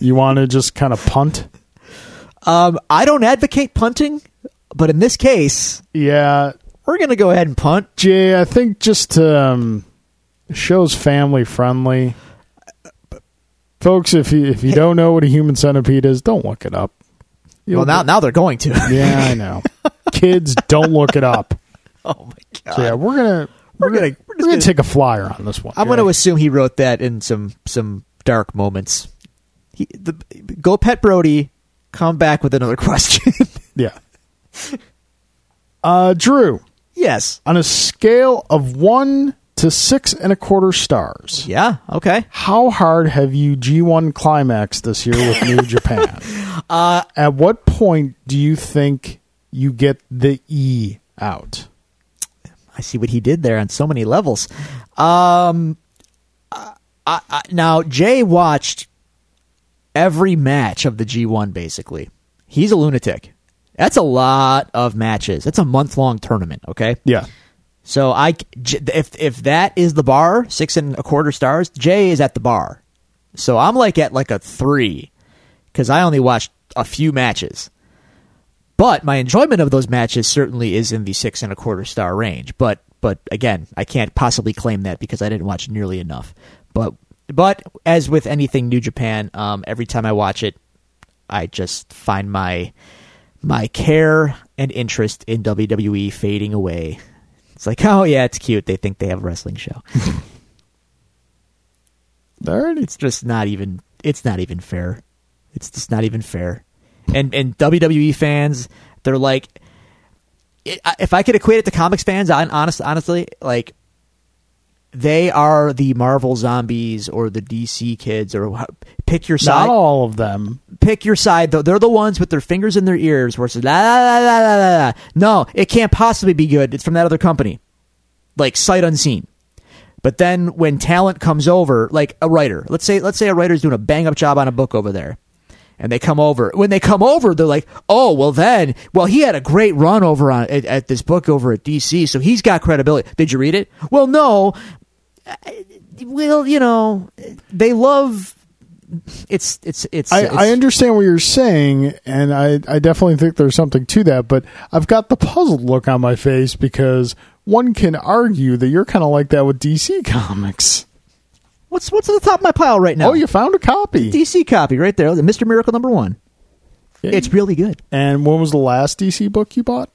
You want to just kind of punt? I don't advocate punting, but in this case, yeah, we're going to go ahead and punt. Jay, I think just show's family friendly. Folks, if you don't know what a human centipede is, don't look it up. Well, now they're going to. Yeah, I know. Kids, don't look it up. Oh my God. So, yeah, we're gonna take a flyer on this one. I'm going to assume he wrote that in some dark moments. Go pet Brody. Come back with another question. Yeah. Drew. Yes. On a scale of 1 to 6.25 stars. Yeah. Okay. How hard have you G1 Climax this year with New Japan? At what point do you think you get the E out? I see what he did there on so many levels. Now, Jay watched every match of the G1, basically. He's a lunatic. That's a lot of matches. It's a month-long tournament, okay? Yeah. So if that is the bar, 6.25 stars, Jay is at the bar. So I'm at a 3 because I only watched a few matches. But my enjoyment of those matches certainly is in the 6.25 star range. But again, I can't possibly claim that because I didn't watch nearly enough. But as with anything New Japan, every time I watch it, I just find my care and interest in WWE fading away. It's like, oh yeah, it's cute. They think they have a wrestling show. It's just not even. It's not even fair. It's just not even fair. And WWE fans, they're like, if I could equate it to comics fans, honestly, like, they are the Marvel zombies or the DC kids or pick your side. Not all of them. Pick your side, though. They're the ones with their fingers in their ears where it's like, la, la, la, la, la, la. No, it can't possibly be good. It's from that other company. Like, sight unseen. But then when talent comes over, like a writer, let's say a writer's doing a bang-up job on a book over there. And they come over. When they come over, they're like, oh, well, he had a great run over at this book over at DC, so he's got credibility. Did you read it? Well, no. Well, you know, they love... I understand what you're saying, and I definitely think there's something to that, but I've got the puzzled look on my face because one can argue that you're kind of like that with DC Comics. What's at the top of my pile right now? Oh, you found a copy. DC copy right there. Mr. Miracle #1. Yeah. It's really good. And when was the last DC book you bought?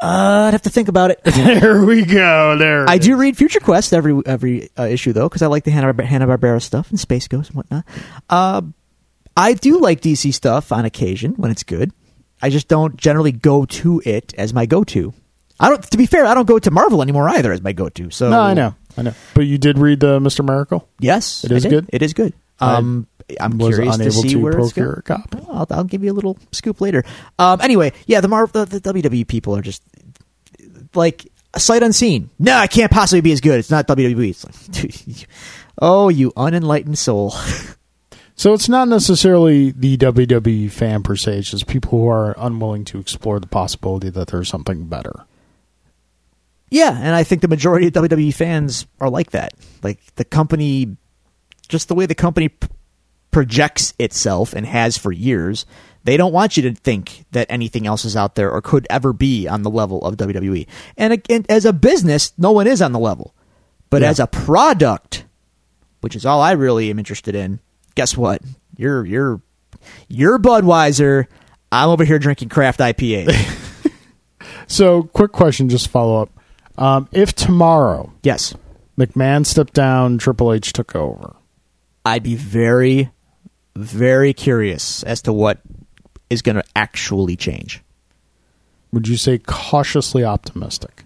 I'd have to think about it. There we go. There. I do read Future Quest every issue, though, because I like the Hanna-Barbera stuff and Space Ghost and whatnot. I do like DC stuff on occasion when it's good. I just don't generally go to it as my go-to. To be fair, I don't go to Marvel anymore either as my go-to. So. No, I know. But you did read Mr. Miracle? Yes. It is good. I'm curious to see where it's going. A copy. I'll give you a little scoop later. Anyway, yeah, the WWE people are just like sight unseen. No, it can't possibly be as good. It's not WWE. It's like, dude, oh, you unenlightened soul. So it's not necessarily the WWE fan per se. It's just people who are unwilling to explore the possibility that there's something better. Yeah, and I think the majority of WWE fans are like that. Like, the company, just the way the company projects itself and has for years, they don't want you to think that anything else is out there or could ever be on the level of WWE. And as a business, no one is on the level. But as a product, which is all I really am interested in, guess what? You're You're Budweiser. I'm over here drinking craft IPA. So, quick question, just follow up. If tomorrow, yes, McMahon stepped down, Triple H took over, I'd be very, very curious as to what is going to actually change. Would you say cautiously optimistic?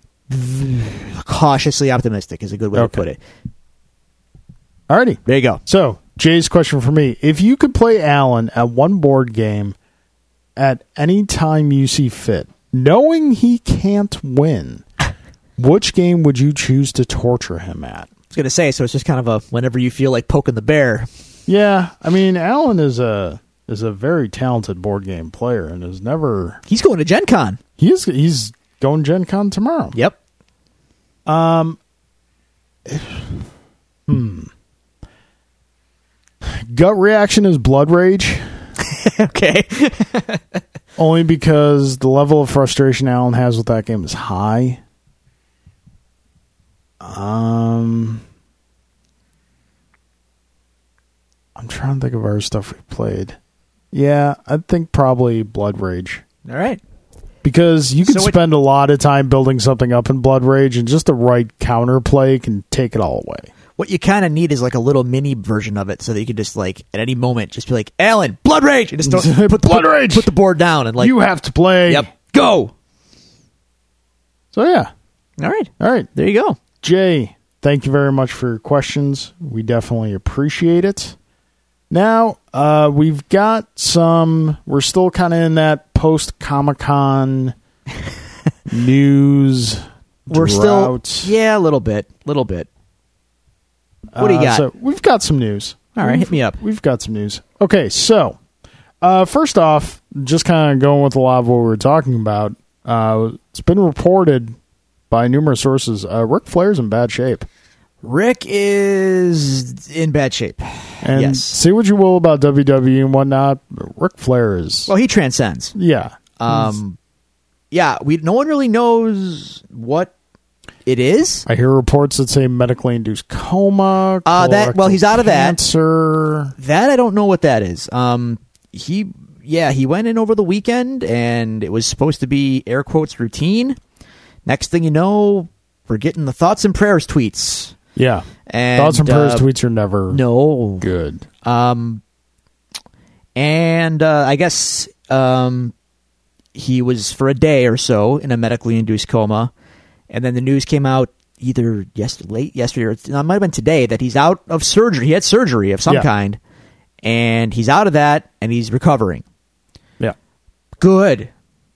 Cautiously optimistic is a good way to put it. Alrighty. There you go. So, Jay's question for me. If you could play Alan at one board game at any time you see fit, knowing he can't win, which game would you choose to torture him at? I was going to say, so it's just kind of a whenever you feel like poking the bear. Yeah. I mean, Alan is a very talented board game player and is never... He's going to Gen Con. He's going to Gen Con tomorrow. Yep. Gut reaction is Blood Rage. Okay. Only because the level of frustration Alan has with that game is high. I'm trying to think of our stuff we played. Yeah, I think probably Blood Rage. All right. Because you can spend a lot of time building something up in Blood Rage, and just the right counterplay can take it all away. What you kind of need is like a little mini version of it, so that you can just like at any moment just be like, "Alan, Blood Rage!" and just put Blood Rage, put the board down, and like you have to play. Yep, go. So yeah, all right, there you go, Jay. Thank you very much for your questions. We definitely appreciate it. Now we've got some. We're still kind of in that post Comic-Con news. We're drought. Still, yeah, a little bit. What do you got? So we've got some news. All right, hit me up. We've got some news. Okay, so first off, just kind of going with a lot of what we were talking about, it's been reported by numerous sources, Ric Flair's in bad shape. Rick is in bad shape. And yes. See what you will about WWE and whatnot, Ric Flair is... Well, he transcends. Yeah. No one really knows what... It is? I hear reports that say medically induced coma. He's out of that. Cancer. That I don't know what that is. He went in over the weekend and it was supposed to be air quotes routine. Next thing you know, we're getting the thoughts and prayers tweets. Yeah. And thoughts and prayers tweets are never good. I guess he was for a day or so in a medically induced coma. And then the news came out either late yesterday, or it might have been today, that he's out of surgery. He had surgery of some kind, and he's out of that, and he's recovering. Yeah. Good.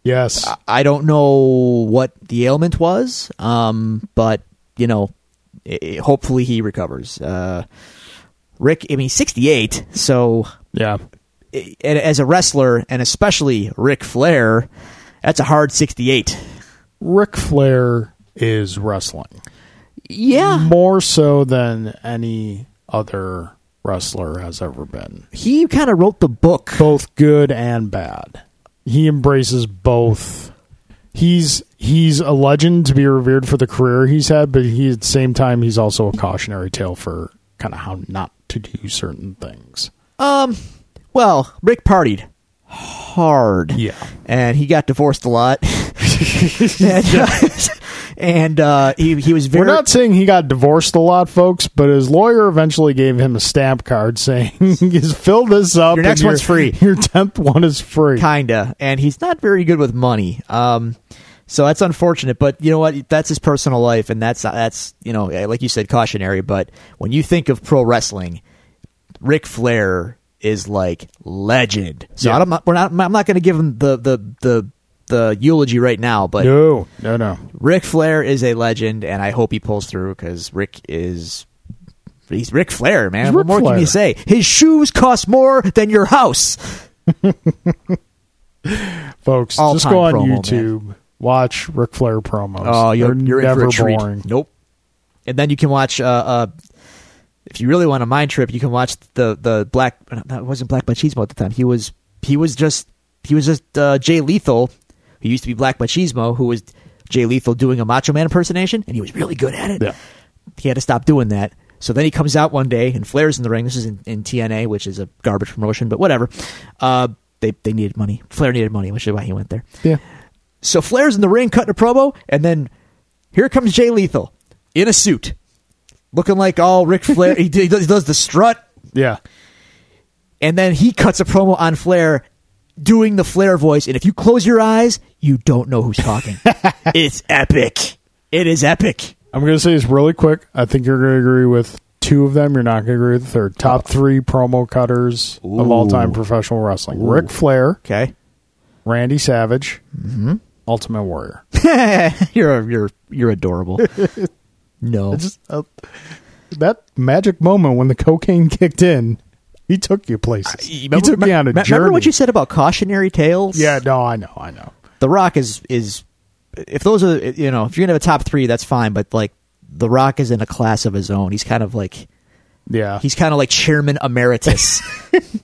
Yes. I don't know what the ailment was, but, hopefully he recovers. Rick, he's 68, so... Yeah. As a wrestler, and especially Ric Flair, that's a hard 68. Ric Flair... is wrestling. Yeah. More so than any other wrestler has ever been. He kind of wrote the book. Both good and bad. He embraces both. He's a legend to be revered for the career he's had, but at the same time, he's also a cautionary tale for kind of how not to do certain things. Well, Rick partied hard. Yeah. And he got divorced a lot. And he was very... We're not saying he got divorced a lot, folks, but his lawyer eventually gave him a stamp card saying, fill this up. Your next one's free. Your 10th one is free. Kinda. And he's not very good with money. So that's unfortunate, but you know what? That's his personal life, and that's like you said, cautionary, but when you think of pro wrestling, Ric Flair is like legend. So yeah. I'm not going to give him the eulogy right now, but no. Ric Flair is a legend, and I hope he pulls through because he's Ric Flair, man. What more can you say? His shoes cost more than your house, folks. All just go on promo, YouTube, man. Watch Ric Flair promos. Oh, you're never in for a boring. Treat. Nope. And then you can watch. If you really want a mind trip, you can watch the Black. That wasn't Black Machismo at the time. He was just Jay Lethal. He used to be Black Machismo, who was Jay Lethal doing a Macho Man impersonation, and he was really good at it. Yeah. He had to stop doing that. So then he comes out one day and Flair's in the ring. This is in TNA, which is a garbage promotion, but whatever. They needed money. Flair needed money, which is why he went there. Yeah. So Flair's in the ring cutting a promo, and then here comes Jay Lethal in a suit, looking like all Ric Flair. he does the strut. Yeah. And then he cuts a promo on Flair, doing the Flair voice. And if you close your eyes, you don't know who's talking. It's epic. It is epic. I'm going to say this really quick. I think you're going to agree with two of them. You're not going to agree with the third. Top three promo cutters of all time professional wrestling. Ric Flair. Okay. Randy Savage. Mm-hmm. Ultimate Warrior. You're adorable. No. Just, that magic moment when the cocaine kicked in. He took you places. He took me on a journey. Remember what you said about cautionary tales? Yeah, no, I know. The Rock is if those are, you know, if you're going to have a top three, that's fine. But like The Rock is in a class of his own. He's kind of like, yeah, he's kind of like Chairman Emeritus.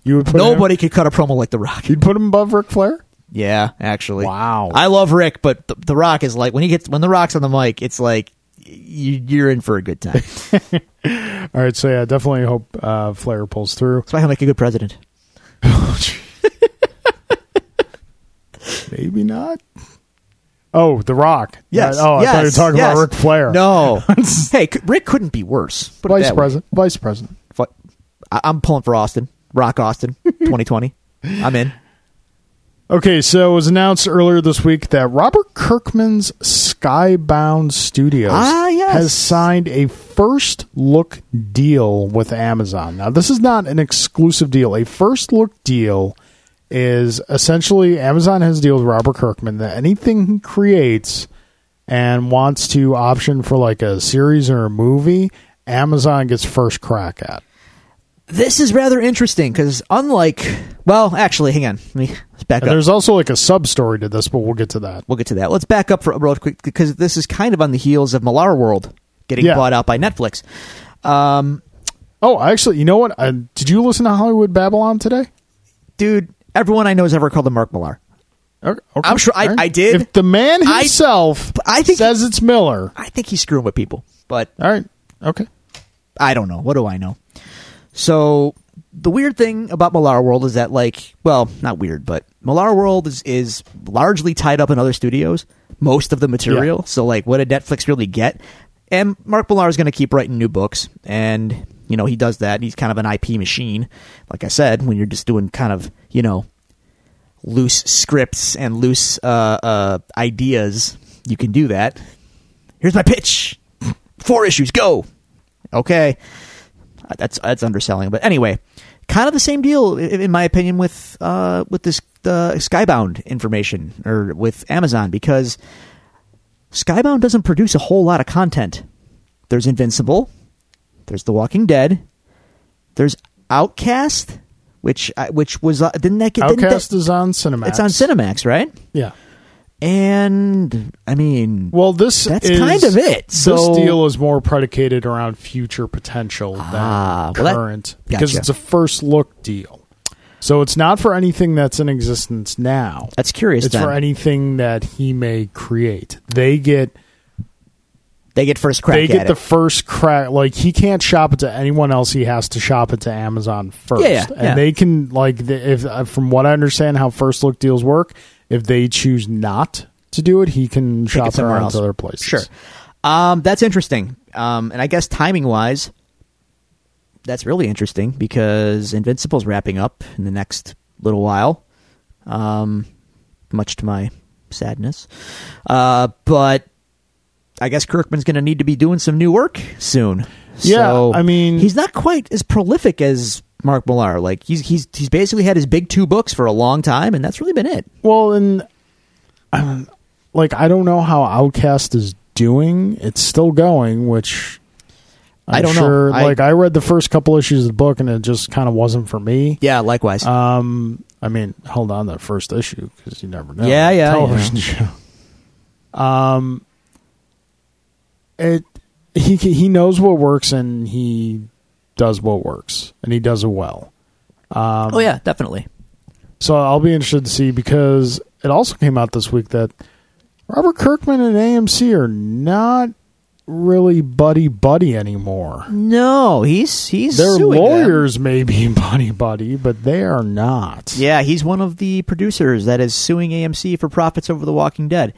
You would put nobody could cut a promo like The Rock. You'd put him above Ric Flair? Yeah, actually. Wow. I love Rick, but The Rock is like when The Rock's on the mic, it's like you're in for a good time. All right, so yeah, definitely hope Flair pulls through. That's why he'll make a good president. Maybe not. Oh, The Rock. Yes. I thought you were talking about Ric Flair. No. Hey, Rick couldn't be worse. Vice president. I'm pulling for Austin. Rock Austin, 2020. I'm in. Okay, so it was announced earlier this week that Robert Kirkman's Skybound Studios has signed a first-look deal with Amazon. Now, this is not an exclusive deal. A first-look deal is essentially Amazon has a deal with Robert Kirkman that anything he creates and wants to option for like a series or a movie, Amazon gets first crack at. This is rather interesting because hang on. Let's back up. There's also like a sub-story to this, but we'll get to that. Let's back up for real quick because this is kind of on the heels of Millar World getting bought out by Netflix. Actually, you know what? Did you listen to Hollywood Babylon today? Dude, everyone I know has ever called him Mark Millar. Okay. I'm sure I did. If the man himself says it's Miller. I think he's screwing with people. But all right. Okay. I don't know. What do I know? So the weird thing about Millar World is that, like, well, not weird, but Millar World is largely tied up in other studios, most of the material. Yeah. So, like, what did Netflix really get? And Mark Millar is going to keep writing new books, and, you know, he does that. He's kind of an IP machine. Like I said, when you're just doing kind of, you know, loose scripts and loose ideas, you can do that. Here's my pitch. 4 issues, go. Okay. That's underselling, but anyway, kind of the same deal in my opinion with this Skybound information or with Amazon, because Skybound doesn't produce a whole lot of content. There's Invincible, there's The Walking Dead, there's Outcast, which was didn't that get Outcast is on Cinemax? It's on Cinemax, right? Yeah. And I mean, well, that's kind of it. So, this deal is more predicated around future potential than current because it's a first look deal. So it's not for anything that's in existence now. That's curious. It's for anything that he may create. They get first crack. They get the first crack. Like, he can't shop it to anyone else. He has to shop it to Amazon first. And they can, like, if from what I understand, how first look deals work. If they choose not to do it, he can shop around to other places. Sure. That's interesting. And I guess timing-wise, that's really interesting because Invincible's wrapping up in the next little while, much to my sadness. But I guess Kirkman's going to need to be doing some new work soon. Yeah, so, I mean, he's not quite as prolific as Mark Millar. Like, he's basically had his big 2 books for a long time, and that's really been it. Well, and I don't know how Outcast is doing. It's still going, which I don't know. I read the first couple issues of the book, and it just kind of wasn't for me. Yeah, likewise. I mean, hold on to that first issue because you never know. Yeah, television show. He knows what works, and he does what works, and he does it well. Definitely. So I'll be interested to see, because it also came out this week that Robert Kirkman and AMC are not really buddy-buddy anymore. No, he's their lawyers them. May be buddy-buddy, but they are not. Yeah, he's one of the producers that is suing AMC for profits over The Walking Dead.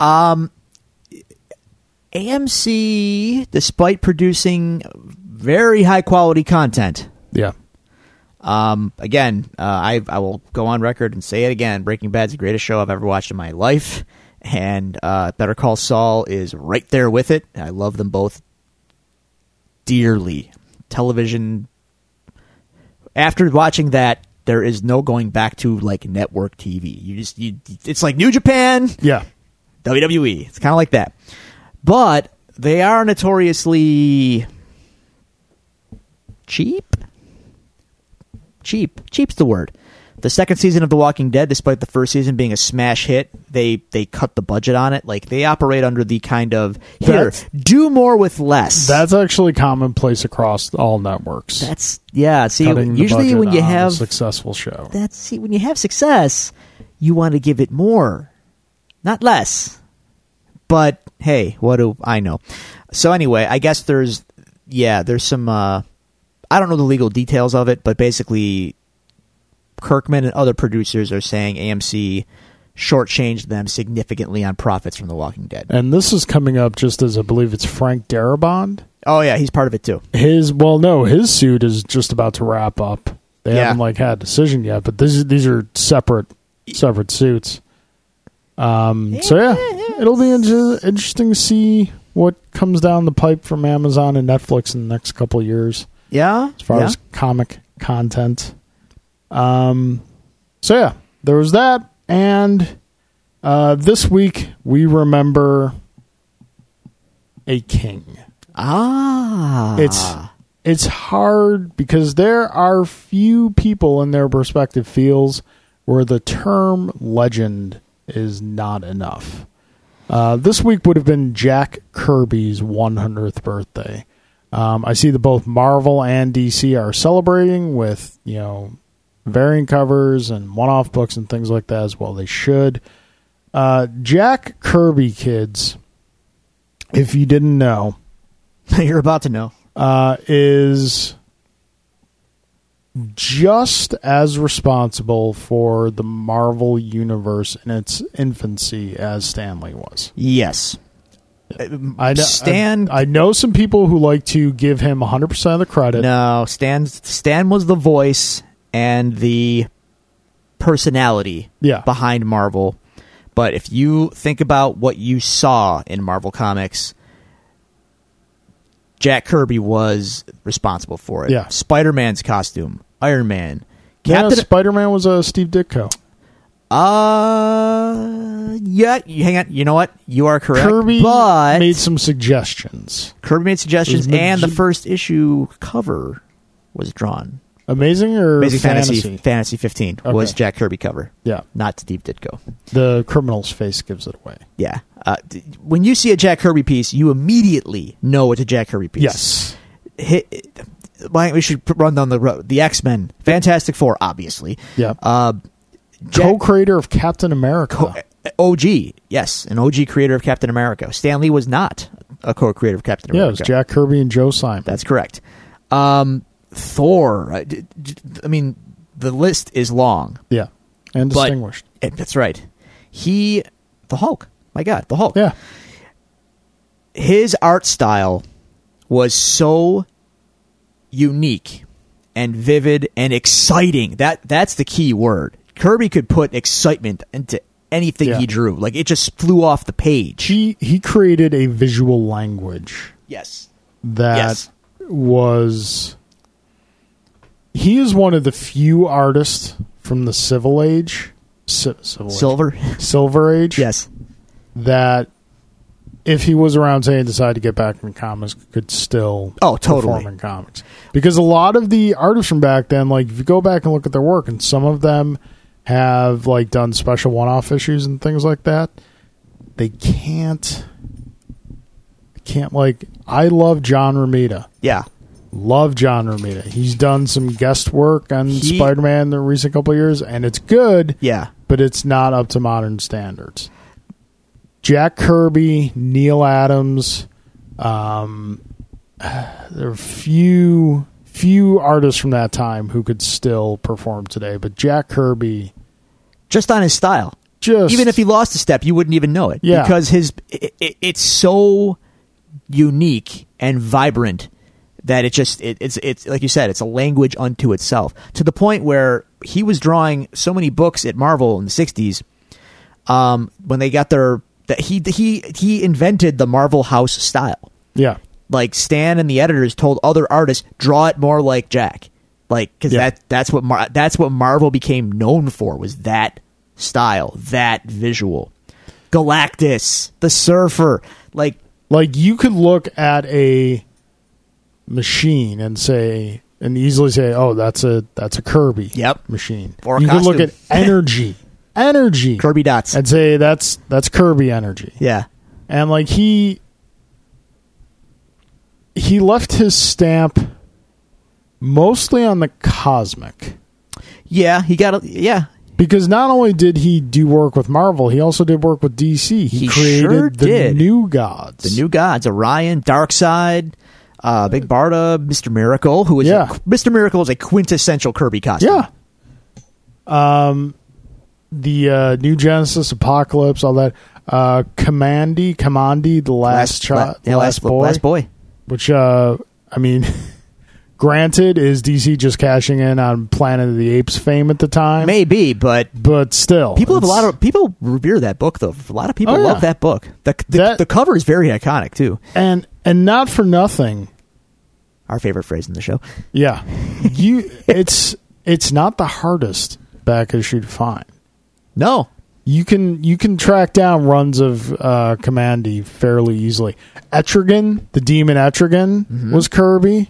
AMC, despite producing very high-quality content... Yeah. Again, I will go on record and say it again. Breaking Bad's the greatest show I've ever watched in my life. And Better Call Saul is right there with it. I love them both dearly. Television, after watching that, there is no going back to like network TV. It's like New Japan, yeah, WWE. It's kind of like that. But they are notoriously cheap. Cheap's the word. The second season of The Walking Dead, despite the first season being a smash hit, they cut the budget on it. Like, they operate under the kind of, do more with less. That's actually commonplace across all networks. Usually when you have a successful show. When you have success, you want to give it more, not less. But, hey, what do I know? So anyway, I guess there's some, I don't know the legal details of it, but basically... Kirkman and other producers are saying AMC shortchanged them significantly on profits from The Walking Dead. And this is coming up just as I believe it's Frank Darabont. Oh, yeah, he's part of it, too. His suit is just about to wrap up. They haven't, had a decision yet, but these are separate suits. It'll be interesting to see what comes down the pipe from Amazon and Netflix in the next couple of years. Yeah? As far as comic content. There was that, and this week we remember a king. It's hard because there are few people in their respective fields where the term legend is not enough. This week would have been Jack Kirby's 100th birthday. I see that both Marvel and DC are celebrating with, variant covers and one-off books and things like that as well. They should. Jack Kirby, kids, if you didn't know... You're about to know. Is just as responsible for the Marvel Universe in its infancy as Stan Lee was. Yes. I know some people who like to give him 100% of the credit. No, Stan was the voice... and the personality behind Marvel. But if you think about what you saw in Marvel Comics, Jack Kirby was responsible for it. Yeah. Spider-Man's costume, Iron Man. Spider-Man was Steve Ditko. Hang on. You know what? You are correct. Kirby made some suggestions. And the first issue cover was drawn. Amazing or Amazing Fantasy? Fantasy 15 was Jack Kirby cover. Yeah. Not Steve Ditko. The criminal's face gives it away. Yeah. When you see a Jack Kirby piece, you immediately know it's a Jack Kirby piece. Yes. We should run down the road. The X-Men. Fantastic Four, obviously. Yeah. Co-creator of Captain America. OG. Yes. An OG creator of Captain America. Stan Lee was not a co-creator of Captain America. Yeah, it was Jack Kirby and Joe Simon. That's correct. Thor. I mean, the list is long. Yeah, and distinguished. That's right. The Hulk. My God, the Hulk. Yeah. His art style was so unique and vivid and exciting. That's the key word. Kirby could put excitement into anything he drew. Like, it just flew off the page. He created a visual language. Yes. He is one of the few artists from the Silver Age. Yes. That if he was around today and decided to get back in comics, could still perform in comics. Because a lot of the artists from back then, like if you go back and look at their work, and some of them have like done special one-off issues and things like that, they can't like... I love John Romita. Yeah. Love John Romita. He's done some guest work on Spider-Man the recent couple of years, and it's good. Yeah, but it's not up to modern standards. Jack Kirby, Neil Adams, There are few artists from that time who could still perform today, but Jack Kirby, just on his style, just even if he lost a step, you wouldn't even know it. Yeah, because it's so unique and vibrant that it just it's like you said, it's a language unto itself, to the point where he was drawing so many books at Marvel in the 60s. When they got their he invented the Marvel House style. Yeah. Like Stan and the editors told other artists, draw it more like Jack, like because that's what Marvel became known for, was that style, that visual. Galactus, the Surfer, like you could look at a machine and say, and easily say, oh, that's a Kirby machine. Or you could look at energy Kirby dots and say that's Kirby energy. Yeah, and like he left his stamp mostly on the cosmic. Yeah, he got because not only did he do work with Marvel, he also did work with DC. He created New Gods. The New Gods, Orion, Darkseid, Big Barda, Mr. Miracle, who is Mr. Miracle is a quintessential Kirby costume. Yeah. The New Genesis, Apocalypse, all that. Commandy, the last boy. Which, I mean, granted, is DC just cashing in on Planet of the Apes fame at the time? Maybe, but still, people have people revere that book though. A lot of people love that book. The cover is very iconic too, and not for nothing. Our favorite phrase in the show. Yeah, it's not the hardest back issue to find. No. You can track down runs of Commandy fairly easily. Etrigan, the demon Etrigan, was Kirby.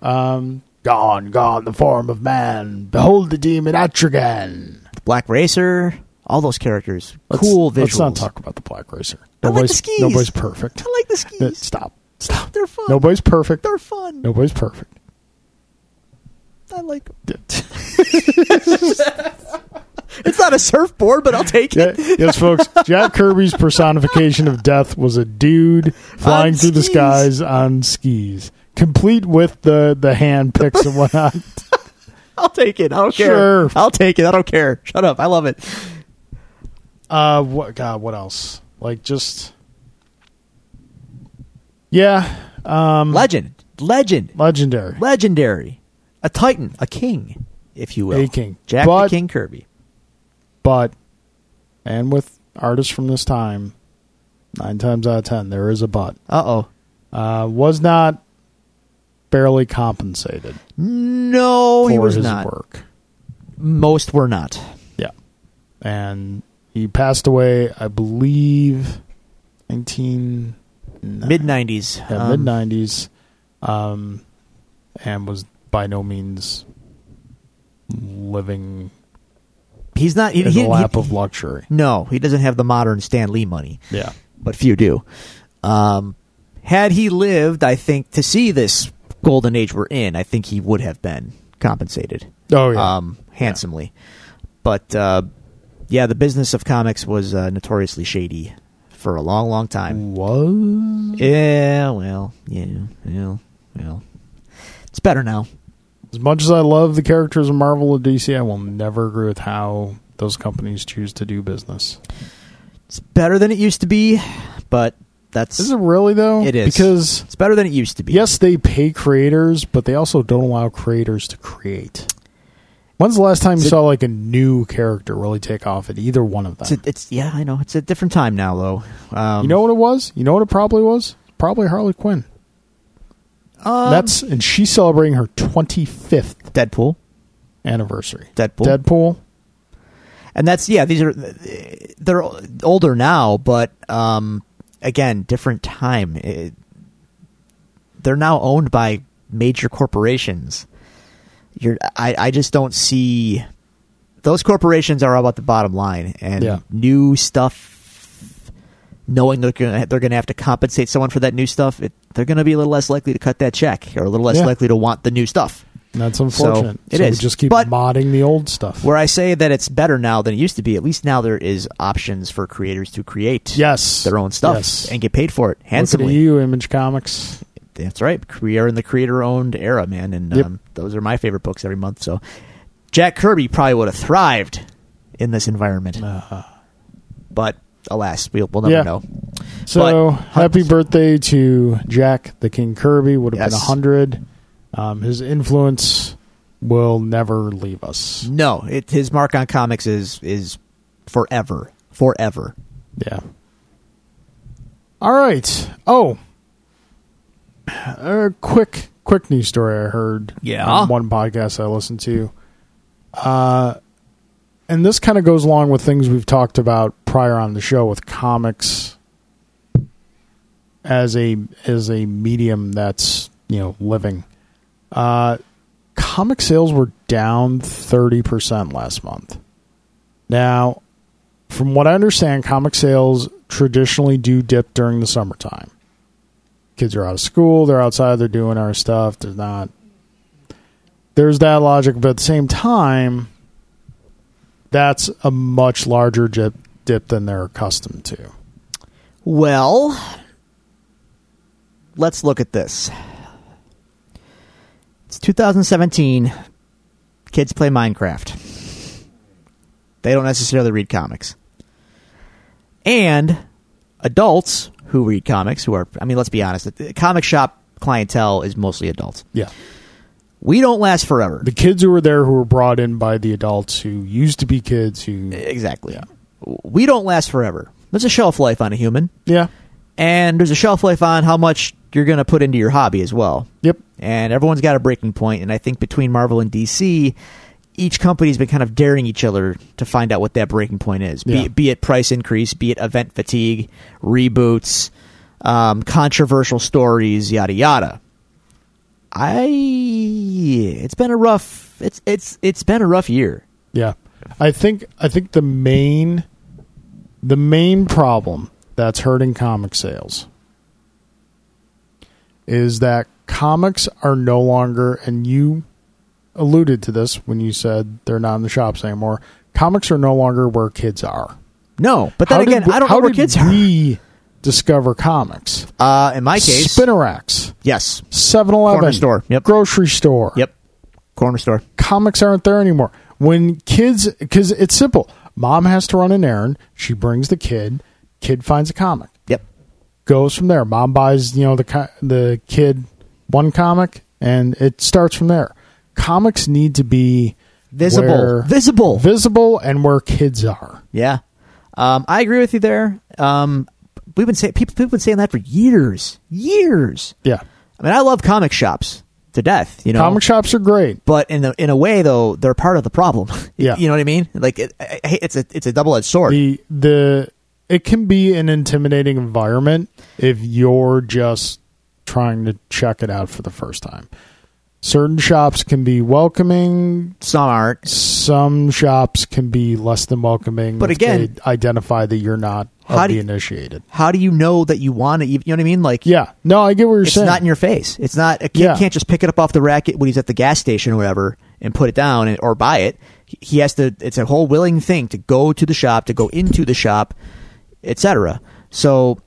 Gone, the form of man. Behold the demon Etrigan. The Black Racer, all those characters. Cool visuals. Let's not talk about the Black Racer. Nobody's perfect. I like the skis. Stop. They're fun. Nobody's perfect. They're fun. Nobody's perfect. I like them. It's not a surfboard, but I'll take it. Yes, folks. Jack Kirby's personification of death was a dude flying through the skies on skis, complete with the hand picks and whatnot. I'll take it. I don't care. I'll take it. I don't care. Shut up. I love it. What else? Like, just... Yeah. Legendary. A titan. A king, if you will. A king. Jack the King Kirby. But, and with artists from this time, 9 times out of 10, there is a but. Was not barely compensated. No, he was not. For his work. Most were not. Yeah. And he passed away, I believe, mid-90s. Yeah, mid-90s. And was by no means living... He's not in the lap of luxury. No, he doesn't have the modern Stan Lee money. Yeah, but few do. Had he lived, I think, to see this golden age we're in, I think he would have been compensated. Oh yeah, handsomely. Yeah. But the business of comics was notoriously shady for a long, long time. Was? Yeah. Well. Yeah. Well. Well. It's better now. As much as I love the characters of Marvel and DC, I will never agree with how those companies choose to do business. It's better than it used to be, but that's... Is it really, though? It is. Because... It's better than it used to be. Yes, they pay creators, but they also don't allow creators to create. When's the last time you saw, like, a new character really take off at either one of them? Yeah, I know. It's a different time now, though. You know what it was? You know what it probably was? Probably Harley Quinn. And she's celebrating her 25th Deadpool anniversary. Deadpool, and that's they're older now, but again, different time. They're now owned by major corporations. I just don't see those corporations are all about the bottom line and new stuff. Knowing they're going to have to compensate someone for that new stuff, they're going to be a little less likely to cut that check or a little less likely to want the new stuff. That's unfortunate. So it is. We just keep modding the old stuff. Where I say that it's better now than it used to be, at least now there is options for creators to create their own stuff and get paid for it handsomely. Look at you, Image Comics. That's right. We are in the creator-owned era, man, and those are my favorite books every month. So Jack Kirby probably would have thrived in this environment. But alas, we'll never know. So happy birthday to Jack the King Kirby. Would have been 100. His influence will never leave us. No, his mark on comics is forever. Forever. Yeah. All right. Oh. A quick news story I heard on one podcast I listened to. And this kind of goes along with things we've talked about prior on the show with comics as a medium that's, living. Comic sales were down 30% last month. Now, from what I understand, comic sales traditionally do dip during the summertime. Kids are out of school, they're outside, they're doing our stuff, there's that logic, but at the same time, that's a much larger dip than they're accustomed to. Well, let's look at this. It's 2017. Kids play Minecraft. They don't necessarily read comics. And adults who read comics, let's be honest, the comic shop clientele is mostly adults. Yeah. We don't last forever. The kids who were there who were brought in by the adults who used to be kids who... Exactly. Yeah. We don't last forever. There's a shelf life on a human. Yeah. And there's a shelf life on how much you're going to put into your hobby as well. Yep. And everyone's got a breaking point. And I think between Marvel and DC, each company's been kind of daring each other to find out what that breaking point is. Yeah. Be it price increase, be it event fatigue, reboots, controversial stories, yada yada. It's been a rough year. Yeah, I think the main problem that's hurting comic sales is that comics are no longer, and you alluded to this when you said they're not in the shops anymore, comics are no longer where kids are. No, but then I don't know where kids are. How did we discover comics? In my case... Spinner racks. Yes. 7-Eleven. Corner store. Yep. Grocery store. Yep. Corner store. Comics aren't there anymore. When kids... Because it's simple. Mom has to run an errand. She brings the kid. Kid finds a comic. Yep. Goes from there. Mom buys, the kid one comic, and it starts from there. Comics need to be visible, and where kids are. Yeah, I agree with you there. People have been saying that for years. Yeah, I mean, I love comic shops to death. Comic shops are great, but in a way though, they're part of the problem. Yeah, you know what I mean? Like it's a double-edged sword. It can be an intimidating environment if you're just trying to check it out for the first time. Certain shops can be welcoming. Some aren't. Some shops can be less than welcoming. But again, they identify that you're not of the initiated. How do you know that you want to? You know what I mean? Like, yeah. No, I get what you're saying. It's not in your face. It's not. A kid can't just pick it up off the rack when he's at the gas station or whatever and put it down or buy it. He has to. It's a whole willing thing to go to the shop, to go into the shop, etc. So,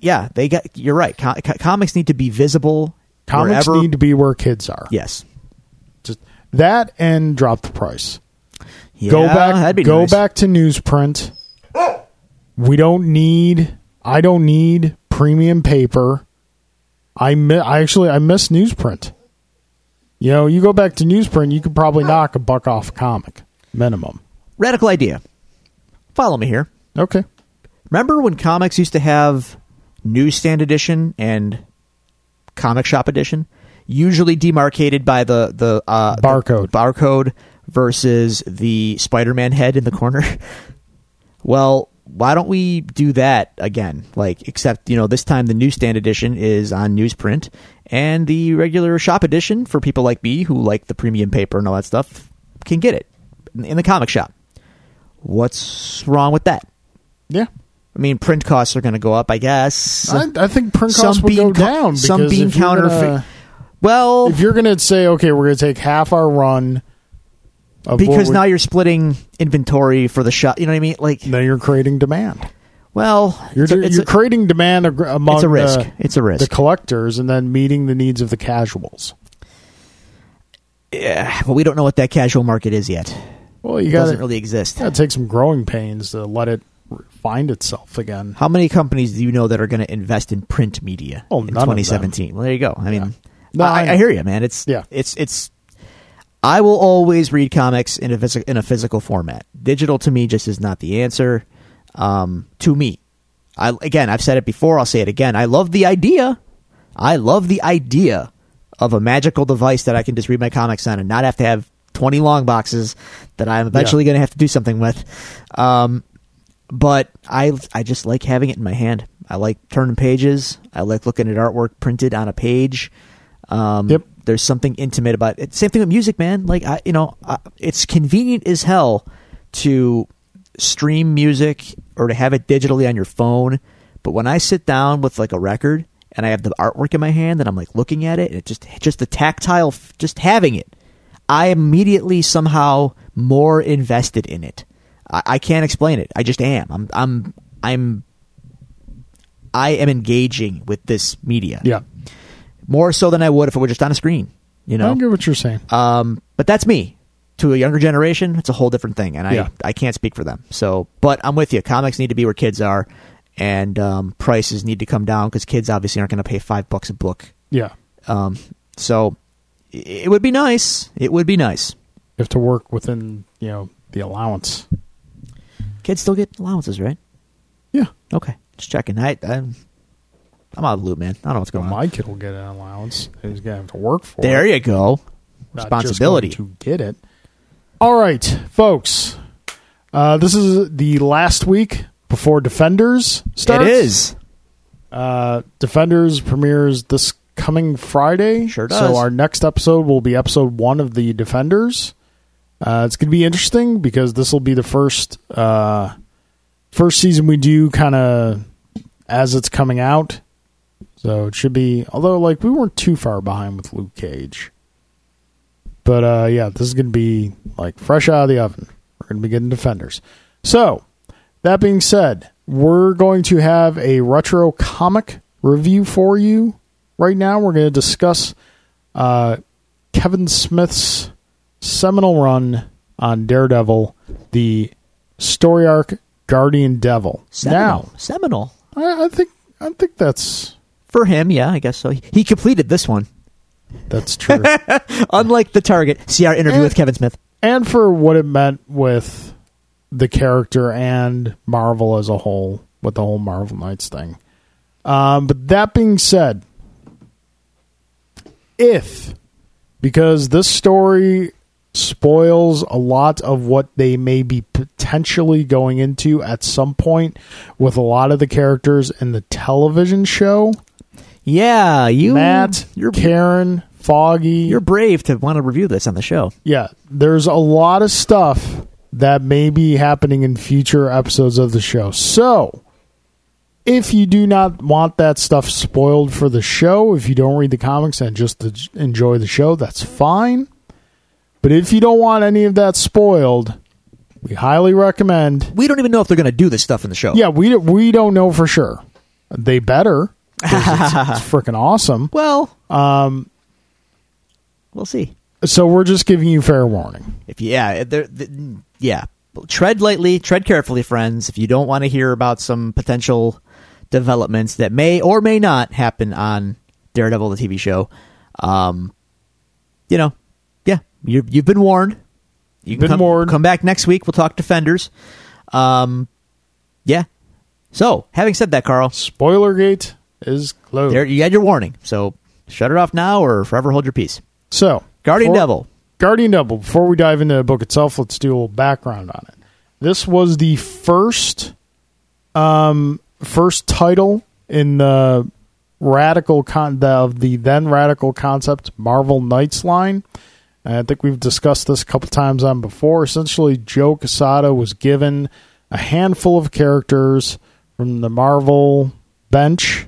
yeah, you're right. Comics need to be visible. Comics need to be where kids are. Yes. Just that and drop the price. Yeah, go back to newsprint. I don't need premium paper. I miss newsprint. You go back to newsprint, you could probably knock $1 off a comic minimum. Radical idea. Follow me here. Okay. Remember when comics used to have newsstand edition and comic shop edition, usually demarcated by the barcode versus the Spider-Man head in the corner? Well, why don't we do that again? Like, except, this time the newsstand edition is on newsprint, and the regular shop edition for people like me who like the premium paper and all that stuff can get it in the comic shop. What's wrong with that? Yeah. I mean, print costs are going to go up, I guess. I think print costs will go down. Some bean counter... Well, if you're going to say, okay, we're going to take half our run. Because now you're splitting inventory for the shot. You know what I mean? Like, now you're creating demand. Well, you're creating demand among it's a risk. The collectors, and then meeting the needs of the casuals. Yeah, but we don't know what that casual market is yet. Well, it doesn't really exist. You got to take some growing pains to let it find itself again. How many companies do you know that are going to invest in print media in 2017? Well, there you go. I mean, no, I hear you, man. I will always read comics in a physical format. Digital to me just is not the answer. To me, I've said it before. I'll say it again. I love the idea of a magical device that I can just read my comics on and not have to have 20 long boxes that I'm eventually going to have to do something with. But I just like having it in my hand. I like turning pages. I like looking at artwork printed on a page. There's something intimate about it. Same thing with music, man. Like, it's convenient as hell to stream music or to have it digitally on your phone. But when I sit down with like a record and I have the artwork in my hand and I'm like looking at it, and it just the tactile, just having it, I immediately somehow more invested in it. I can't explain it. I just am. I am engaging with this media. Yeah. More so than I would if it were just on a screen, you know? I get what you're saying. But that's me. To a younger generation, it's a whole different thing, and I can't speak for them. So, but I'm with you. Comics need to be where kids are, and prices need to come down because kids obviously aren't going to pay $5 a book. Yeah. So it would be nice. It would be nice. You have to work within, the allowance. Kids still get allowances, right? Yeah. Okay. Just checking. I'm out of the loop, man. I don't know what's going on. My kid will get an allowance. He's going to have to work for it. There you go. Responsibility. Not just going to get it. All right, folks. This is the last week before Defenders starts. It is. Defenders premieres this coming Friday. Sure does. So our next episode will be episode 1 of the Defenders. It's going to be interesting because this will be the first season we do kind of as it's coming out. So it should be, although like we weren't too far behind with Luke Cage. But, this is going to be, like, fresh out of the oven. We're going to be getting Defenders. So, that being said, we're going to have a retro comic review for you right now. We're going to discuss Kevin Smith's seminal run on Daredevil, the story arc Guardian Devil. Seminal? I think that's... For him, yeah, I guess so. He completed this one. That's true. Unlike the Target. See our interview with Kevin Smith. And for what it meant with the character and Marvel as a whole, with the whole Marvel Knights thing. But that being said, because this story spoils a lot of what they may be potentially going into at some point with a lot of the characters in the television show... Yeah, Matt, Karen, Foggy. You're brave to want to review this on the show. Yeah, there's a lot of stuff that may be happening in future episodes of the show. So, if you do not want that stuff spoiled for the show, if you don't read the comics and just enjoy the show, that's fine. But if you don't want any of that spoiled, we highly recommend... We don't even know if they're going to do this stuff in the show. Yeah, we don't know for sure. They better... it's freaking awesome. Well, we'll see. So we're just giving you fair warning. Tread lightly, tread carefully, friends. If you don't want to hear about some potential developments that may or may not happen on Daredevil, the TV show, you've been warned. Come back next week. We'll talk Defenders. Yeah. So, having said that, Carl, Spoilergate is closed. There, you had your warning, so shut it off now or forever hold your peace. So, Guardian Devil, before we dive into the book itself, let's do a little background on it. This was the first title in the radical of the then radical concept Marvel Knights line. I think we've discussed this a couple times on before. Essentially, Joe Quesada was given a handful of characters from the Marvel bench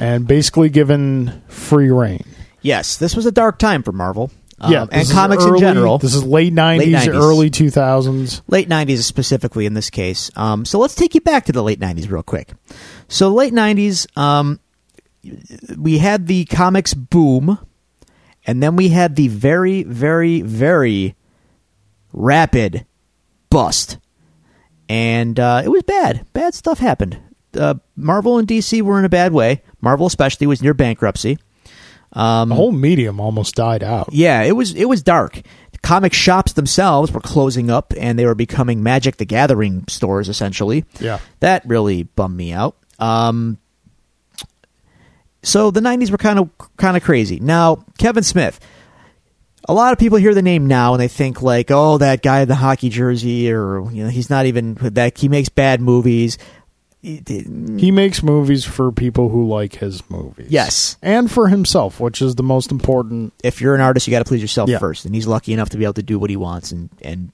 and basically given free reign. Yes, this was a dark time for Marvel. And comics early, in general. This is late 90s, early 2000s. Late 90s specifically in this case. So let's take you back to the late 90s real quick. So late 90s, we had the comics boom, and then we had the very, very, very rapid bust. And it was bad. Bad stuff happened. Marvel and DC were in a bad way. Marvel especially was near bankruptcy. The whole medium almost died out. Yeah, it was dark. The comic shops themselves were closing up, and they were becoming Magic the Gathering stores, essentially. Yeah. That really bummed me out. So the 90s were kind of crazy. Now, Kevin Smith. A lot of people hear the name now, and they think, like, oh, that guy in the hockey jersey, or he's not even that. He makes bad movies. He makes movies for people who like his movies. Yes. And for himself, which is the most important. If you're an artist, you got to please yourself first. And he's lucky enough to be able to do what he wants. And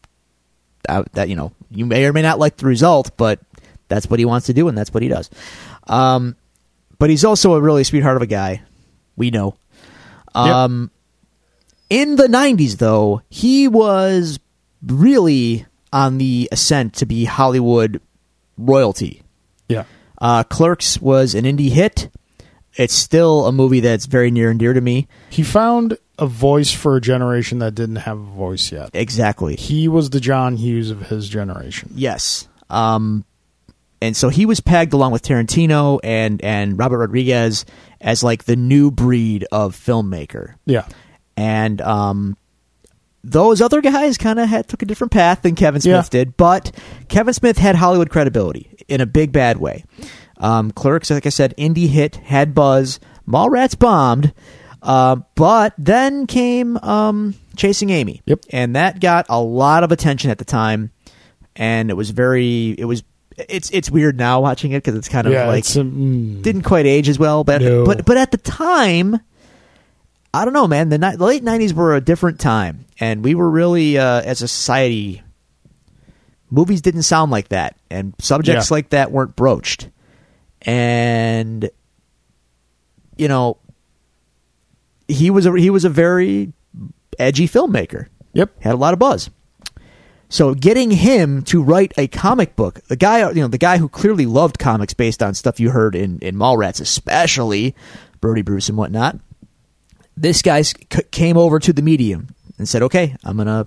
that, you may or may not like the result, but that's what he wants to do, and that's what he does. But he's also a really sweetheart of a guy. We know. In the 90s, though, he was really on the ascent to be Hollywood royalty. Yeah. Clerks was an indie hit. It's still a movie that's very near and dear to me. He found a voice for a generation that didn't have a voice yet. Exactly. He was the John Hughes of his generation. Yes. And so he was pegged along with Tarantino and Robert Rodriguez as like the new breed of filmmaker. Yeah. And those other guys kind of took a different path than Kevin Smith did, but Kevin Smith had Hollywood credibility in a big, bad way. Clerks, like I said, indie hit, had buzz. Mallrats bombed. But then came Chasing Amy. Yep. And that got a lot of attention at the time, and it was it's weird now watching it because it's kind of didn't quite age as well, but at the time, I don't know, man. The late 90s were a different time, and we were really, as a society, movies didn't sound like that, and subjects like that weren't broached. And, he was a very edgy filmmaker. Yep. Had a lot of buzz. So getting him to write a comic book, the guy who clearly loved comics based on stuff you heard in Mallrats, especially Brody Bruce and whatnot, this guy came over to the medium and said, okay, I'm going to...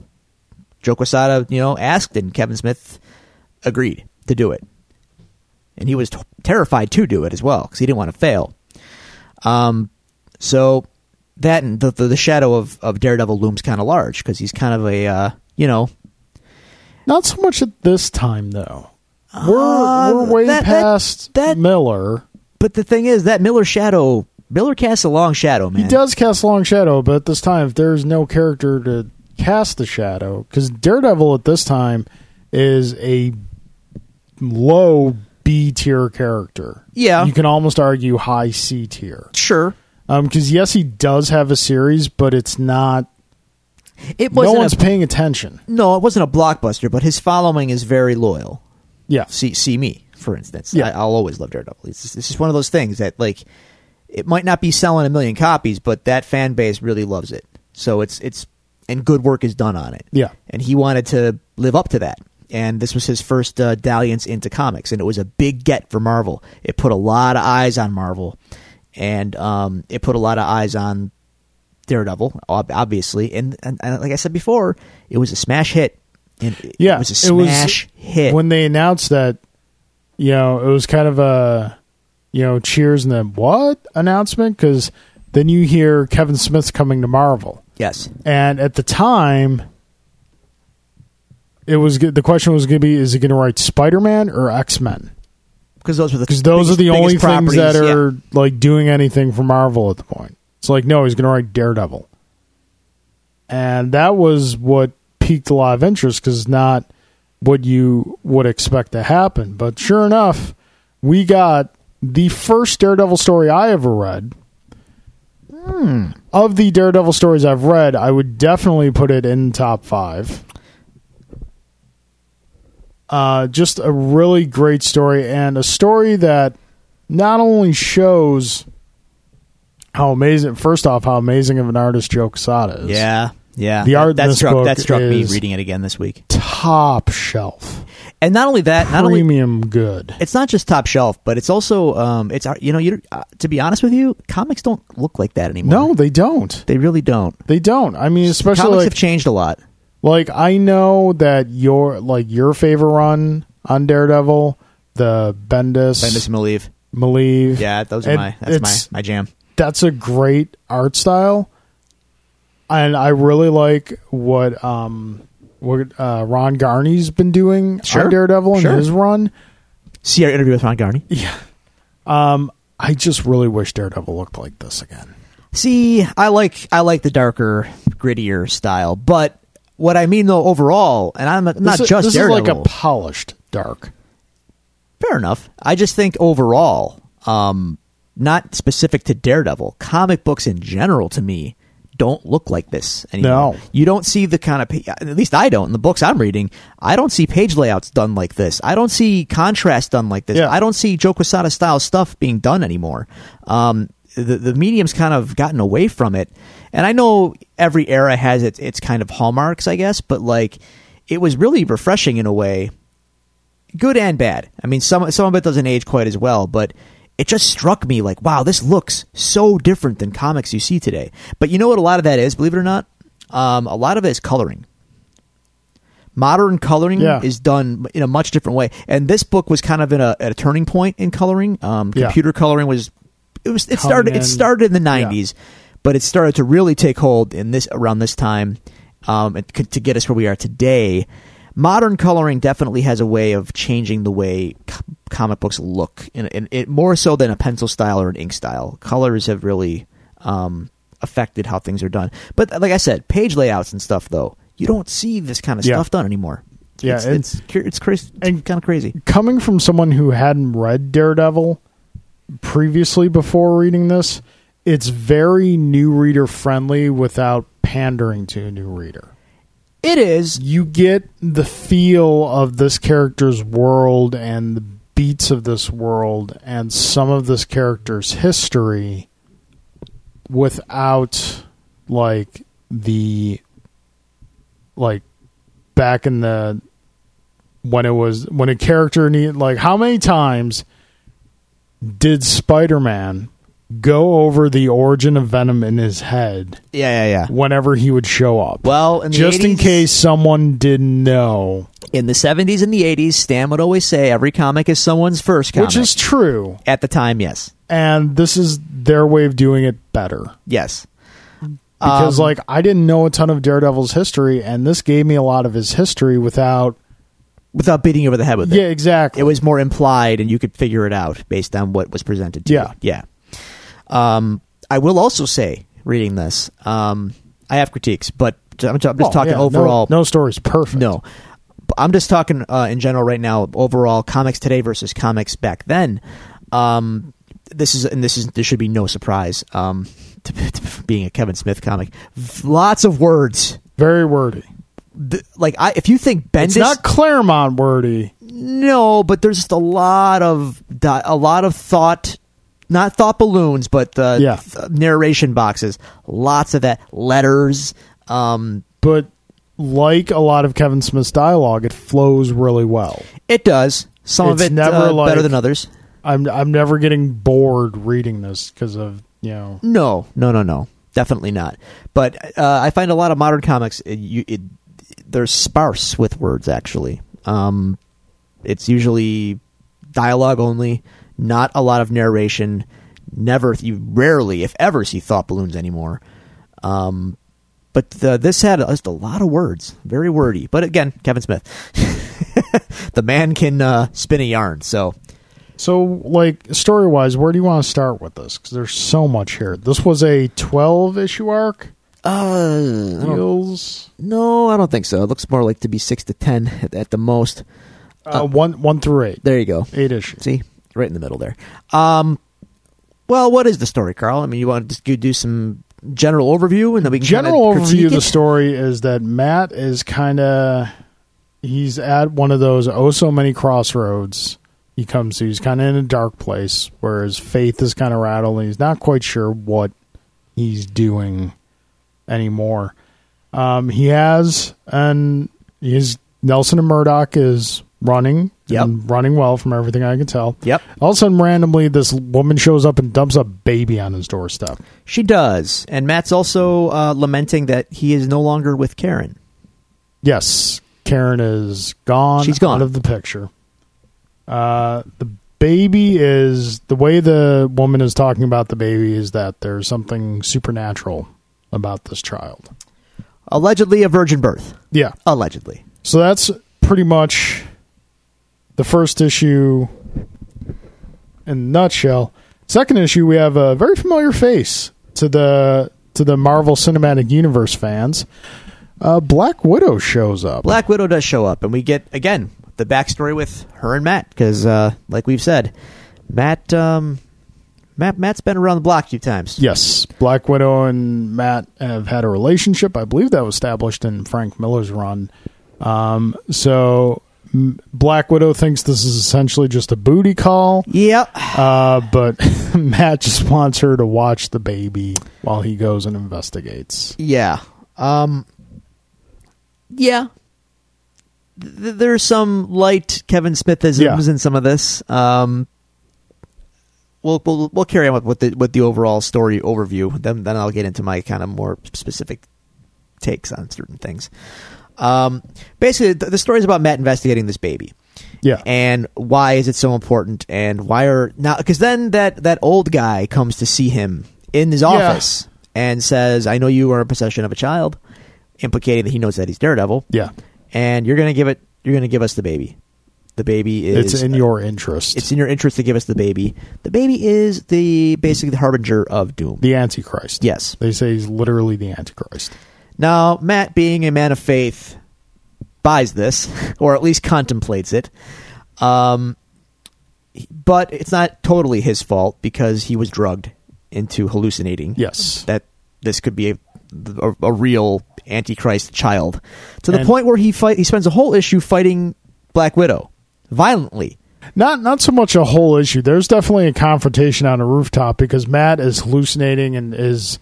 Joe Quesada, asked, and Kevin Smith agreed to do it. And he was terrified to do it as well because he didn't want to fail. So that and the shadow of Daredevil looms kind of large because he's kind of a, Not so much at this time, though. We're way past that Miller. But the thing is, that Miller shadow... Miller casts a long shadow, man. He does cast a long shadow, but at this time, if there's no character to cast the shadow, because Daredevil at this time is a low B tier character. Yeah. You can almost argue high C tier. Sure. Because yes, he does have a series, but it's not... no one's paying attention. No, it wasn't a blockbuster, but his following is very loyal. Yeah. See me, for instance. Yeah. I'll always love Daredevil. It's just one of those things that, like... It might not be selling a million copies, but that fan base really loves it. So it's and good work is done on it. Yeah. And he wanted to live up to that. And this was his first dalliance into comics, and it was a big get for Marvel. It put a lot of eyes on Marvel, and it put a lot of eyes on Daredevil, obviously. And like I said before, it was a smash hit. It was a smash hit. When they announced that, it was kind of a... cheers and then what announcement? Because then you hear Kevin Smith's coming to Marvel. Yes. And at the time, the question was going to be, is he going to write Spider-Man or X-Men? Because those are the only things that are like doing anything for Marvel at the point. It's like, no, he's going to write Daredevil. And that was what piqued a lot of interest because not what you would expect to happen. But sure enough, we got... the first Daredevil story I ever read. Of the Daredevil stories I've read, I would definitely put it in top 5. Just a really great story, and a story that not only shows how amazing, first off, how amazing of an artist Joe Quesada is. Yeah. Yeah, the art that struck me reading it again this week. Top shelf, and not only that, premium good. It's not just top shelf, but it's also it's to be honest with you, comics don't look like that anymore. No, they don't. They really don't. They don't. I mean, especially comics have changed a lot. Like I know that your favorite run on Daredevil, the Bendis Malieve. Yeah, those are that's my jam. That's a great art style. And I really like what Ron Garney's been doing on Daredevil and his run. See our interview with Ron Garney? Yeah. I just really wish Daredevil looked like this again. See, I like the darker, grittier style. But what I mean, though, overall, and this Daredevil. This is like a polished dark. Fair enough. I just think overall, not specific to Daredevil, comic books in general to me, don't look like this anymore. No. You don't see the kind of, at least I don't, in the books I'm reading, I don't see page layouts done like this. I don't see contrast done like this. Yeah. I don't see Joe Quesada style stuff being done anymore. The medium's kind of gotten away from it. And I know every era has its kind of hallmarks, I guess, but like it was really refreshing in a way, good and bad. I mean, some of it doesn't age quite as well, but it just struck me like, wow, this looks so different than comics you see today. But you know what a lot of that is, believe it or not? A lot of it is coloring. Modern coloring is done in a much different way. And this book was kind of at a turning point in coloring. Computer coloring started in the 90s, but it started to really take hold around this time to get us where we are today. Modern coloring definitely has a way of changing the way comic books look, and it more so than a pencil style or an ink style. Colors have really affected how things are done. But like I said, page layouts and stuff, though, you don't see this kind of stuff done anymore. Yeah, it's crazy, and kind of crazy. Coming from someone who hadn't read Daredevil previously before reading this, it's very new reader friendly without pandering to a new reader. It is. You get the feel of this character's world and the beats of this world and some of this character's history without back in the when a character needed, like, how many times did Spider-Man go over the origin of Venom in his head? Yeah. Whenever he would show up. Well, in the 80s, in case someone didn't know. In the 70s and the 80s, Stan would always say every comic is someone's first comic. Which is true. At the time, yes. And this is their way of doing it better. Yes. Because I didn't know a ton of Daredevil's history, and this gave me a lot of his history without beating you over the head with it. Yeah, exactly. It was more implied, and you could figure it out based on what was presented to you. Yeah. I will also say, reading this, I have critiques, but I'm just talking overall. No story's perfect. No. I'm just talking in general right now, overall, comics today versus comics back then. This should be no surprise to being a Kevin Smith comic. Lots of words. Very wordy. If you think Bendis, it's not Claremont wordy. No, but there's just a lot of thought. Not thought balloons, but narration boxes. Lots of that. Letters. But like a lot of Kevin Smith's dialogue, it flows really well. It does. Some of it never better than others. I'm never getting bored reading this because of, No. Definitely not. But I find a lot of modern comics, they're sparse with words, actually. It's usually dialogue only. Not a lot of narration. You rarely, if ever, see thought balloons anymore. But this had just a lot of words, very wordy. But again, Kevin Smith, the man can spin a yarn. So story wise, where do you want to start with this? Because there's so much here. This was a 12-issue arc. No, I don't think so. It looks more like to be 6 to 10 at the most. 1 through 8. There you go. 8 issues. See. Right in the middle there. Well, what is the story, Carl? I mean, you want to just do some general overview, and then we can general overview. The story is that Matt is he's at one of those so many crossroads. He comes to, he's kind of in a dark place where his faith is kind of rattled, and he's not quite sure what he's doing anymore. He has, and his Nelson and Murdoch is running, and running well from everything I can tell. Yep. All of a sudden, randomly, this woman shows up and dumps a baby on his doorstep. She does. And Matt's also lamenting that he is no longer with Karen. Yes. Karen is gone. She's gone. Out of the picture. The baby is... The way the woman is talking about the baby is that there's something supernatural about this child. Allegedly a virgin birth. Yeah. Allegedly. So that's pretty much the first issue in a nutshell. Second issue, we have a very familiar face to the Marvel Cinematic Universe fans. Black Widow shows up. Black Widow does show up, and we get, again, the backstory with her and Matt, because like we've said, Matt's been around the block a few times. Yes. Black Widow and Matt have had a relationship. I believe that was established in Frank Miller's run. So Black Widow thinks this is essentially just a booty call. Yep. But Matt just wants her to watch the baby while he goes and investigates. Yeah. Yeah. There's some light Kevin Smithisms in some of this. We'll carry on with the overall story overview. Then I'll get into my kind of more specific takes on certain things. Basically, the story is about Matt investigating this baby. Yeah. And why is it so important? And why are now? Because then that old guy comes to see him in his office and says, "I know you are in possession of a child," implicating that he knows that he's Daredevil. Yeah. And you're gonna give it. You're gonna give us the baby. The baby is... It's in your interest. It's in your interest to give us the baby. The baby is basically the harbinger of doom. The Antichrist. Yes. They say he's literally the Antichrist. Now, Matt, being a man of faith, buys this, or at least contemplates it. But it's not totally his fault, because he was drugged into hallucinating. Yes. That this could be a real Antichrist child. To the point where he spends a whole issue fighting Black Widow. Violently. Not so much a whole issue. There's definitely a confrontation on a rooftop because Matt is hallucinating and his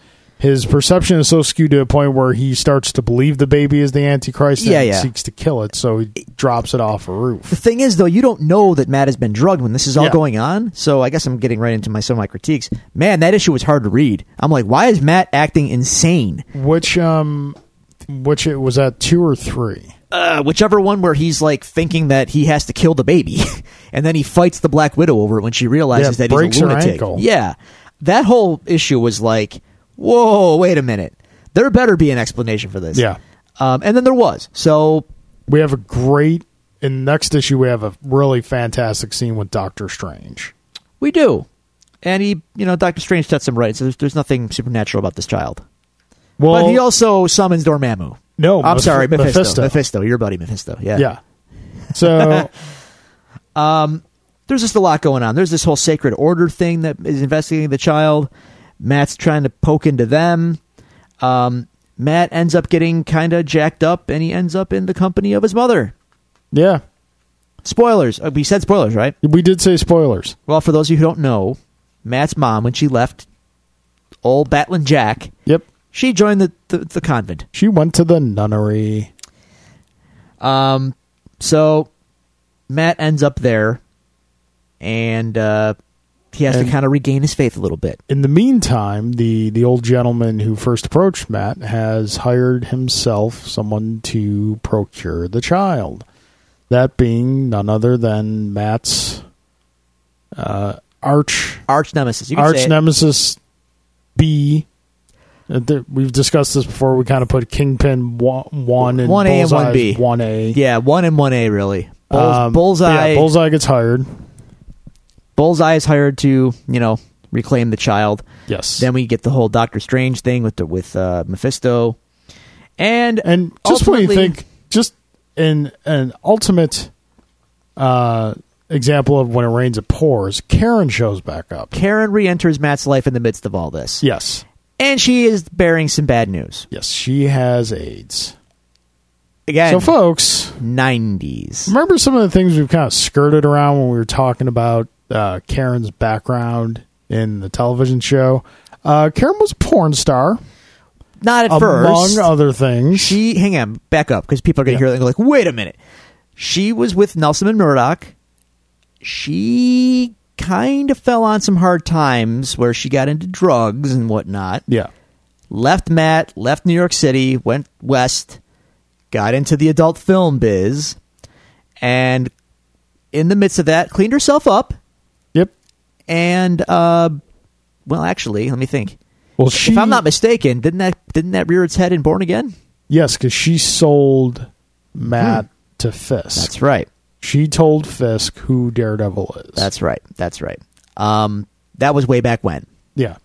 perception is so skewed to a point where he starts to believe the baby is the Antichrist and seeks to kill it, so he drops it off a roof. The thing is, though, you don't know that Matt has been drugged when this is all going on, so I guess I'm getting right into some of my critiques. Man, that issue was hard to read. I'm like, why is Matt acting insane? Which it was at 2 or 3? Whichever one where he's like thinking that he has to kill the baby, and then he fights the Black Widow over it when she realizes that he's a lunatic. Yeah, that whole issue was like, whoa, wait a minute, there better be an explanation for this. Yeah, and then there was. So we have a great in next issue. We have a really fantastic scene with Doctor Strange. We do, and he, Doctor Strange sets him right. So there's nothing supernatural about this child. Well, but he also summons Dormammu. No, I'm sorry, Mephisto. Mephisto, your buddy Mephisto. Yeah. So, there's just a lot going on. There's this whole Sacred Order thing that is investigating the child. Matt's trying to poke into them. Matt ends up getting kind of jacked up, and he ends up in the company of his mother. Yeah. Spoilers. We said spoilers, right? We did say spoilers. Well, for those of you who don't know, Matt's mom, when she left old Batlin' Jack. Yep. She joined the convent. She went to the nunnery. So Matt ends up there, and he has to kind of regain his faith a little bit. In the meantime, the old gentleman who first approached Matt has hired himself someone to procure the child. That being none other than Matt's arch nemesis. You can arch say nemesis B. We've discussed this before. We kind of put Kingpin 1 and 1A and 1B. 1A. Yeah, 1 and 1A, really. Bullseye. Yeah, Bullseye gets hired. Bullseye is hired to, reclaim the child. Yes. Then we get the whole Doctor Strange thing with Mephisto. And just when you think, just in an ultimate example of when it rains, it pours, Karen shows back up. Karen re-enters Matt's life in the midst of all this. Yes. And she is bearing some bad news. Yes, she has AIDS. Again. So, folks. 90s. Remember some of the things we've kind of skirted around when we were talking about Karen's background in the television show? Karen was a porn star. Not at first. Among other things. Hang on, back up, because people are going to hear that and go like, wait a minute. She was with Nelson and Murdoch. She kind of fell on some hard times where she got into drugs and whatnot. Yeah. Left Matt, left New York City, went west, got into the adult film biz, and in the midst of that, cleaned herself up. Yep. And, well, actually, let me think. Well, if I'm not mistaken, didn't that rear its head in Born Again? Yes, because she sold Matt to Fisk. That's right. She told Fisk who Daredevil is. That's right. That was way back when. Yeah.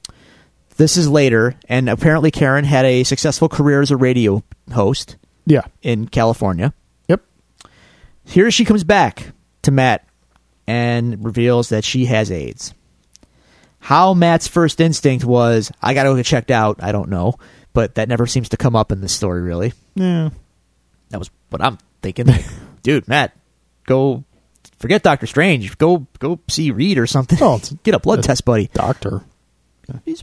This is later, and apparently Karen had a successful career as a radio host. Yeah. In California. Yep. Here she comes back to Matt and reveals that she has AIDS. How Matt's first instinct was, I got to go get checked out, I don't know. But that never seems to come up in this story, really. Yeah. That was what I'm thinking. Dude, Matt, go forget Doctor Strange. Go see Reed or something. Oh, get a blood test, buddy. Doctor. He's,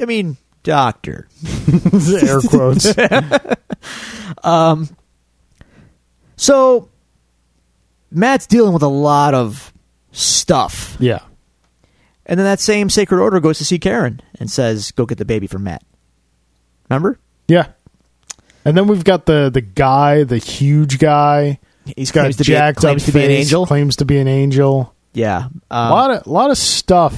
I mean, doctor. Air quotes. So, Matt's dealing with a lot of stuff. Yeah. And then that same Sacred Order goes to see Karen and says, go get the baby for Matt. Remember? Yeah. And then we've got the guy, the huge guy. He's got jacked up face, to be an angel. Claims to be an angel. Yeah. A lot of stuff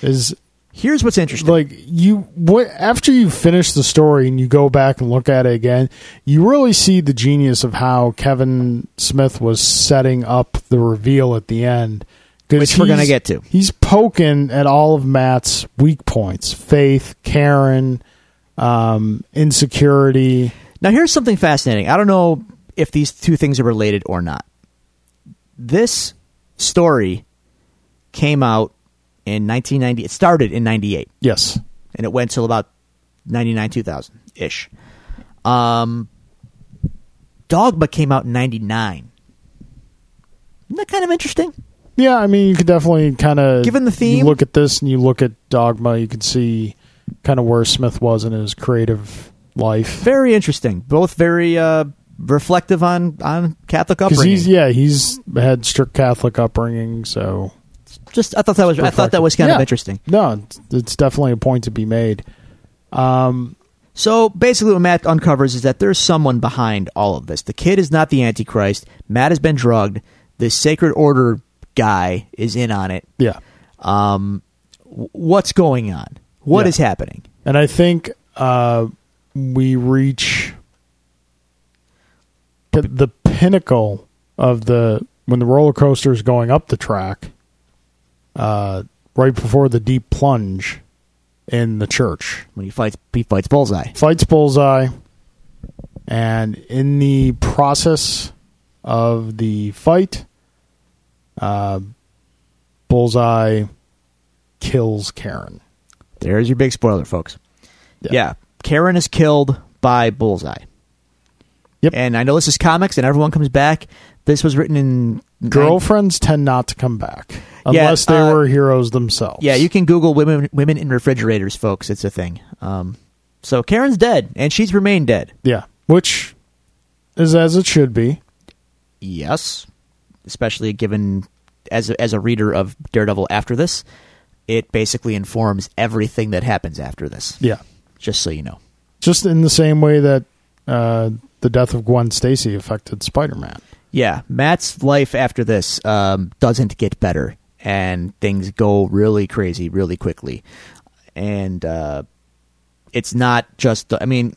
is... Here's what's interesting. Like after you finish the story and you go back and look at it again, you really see the genius of how Kevin Smith was setting up the reveal at the end. Which we're going to get to. He's poking at all of Matt's weak points. Faith, Karen, insecurity. Now, here's something fascinating. I don't know if these two things are related or not. This story came out in 1990. It started in 98. Yes. And it went till about 99, 2000-ish. Dogma came out in 99. Isn't that kind of interesting? Yeah, I mean, you could definitely kind of... Given the theme... You look at this and you look at Dogma, you can see kind of where Smith was in his creative life. Very interesting. Both very reflective on Catholic upbringing. He's had strict Catholic upbringing, so... Just, I thought that was kind of interesting. No, it's definitely a point to be made. So basically what Matt uncovers is that there's someone behind all of this. The kid is not the Antichrist. Matt has been drugged. The Sacred Order guy is in on it. Yeah. What's going on? What is happening? And I think we reach the pinnacle of when the roller coaster is going up the track. Right before the deep plunge in the church. When he fights Bullseye. Fights Bullseye. And in the process of the fight, Bullseye kills Karen. There's your big spoiler, folks. Yeah. Karen is killed by Bullseye. Yep. And I know this is comics and everyone comes back. This was written in... Girlfriends tend not to come back unless they were heroes themselves. Yeah, you can Google women in refrigerators, folks. It's a thing. So Karen's dead, and she's remained dead. Yeah, which is as it should be. Yes, especially given as a reader of Daredevil after this, it basically informs everything that happens after this. Yeah. Just so you know. Just in the same way that the death of Gwen Stacy affected Spider-Man. Yeah, Matt's life after this doesn't get better, and things go really crazy really quickly. And it's not just... I mean...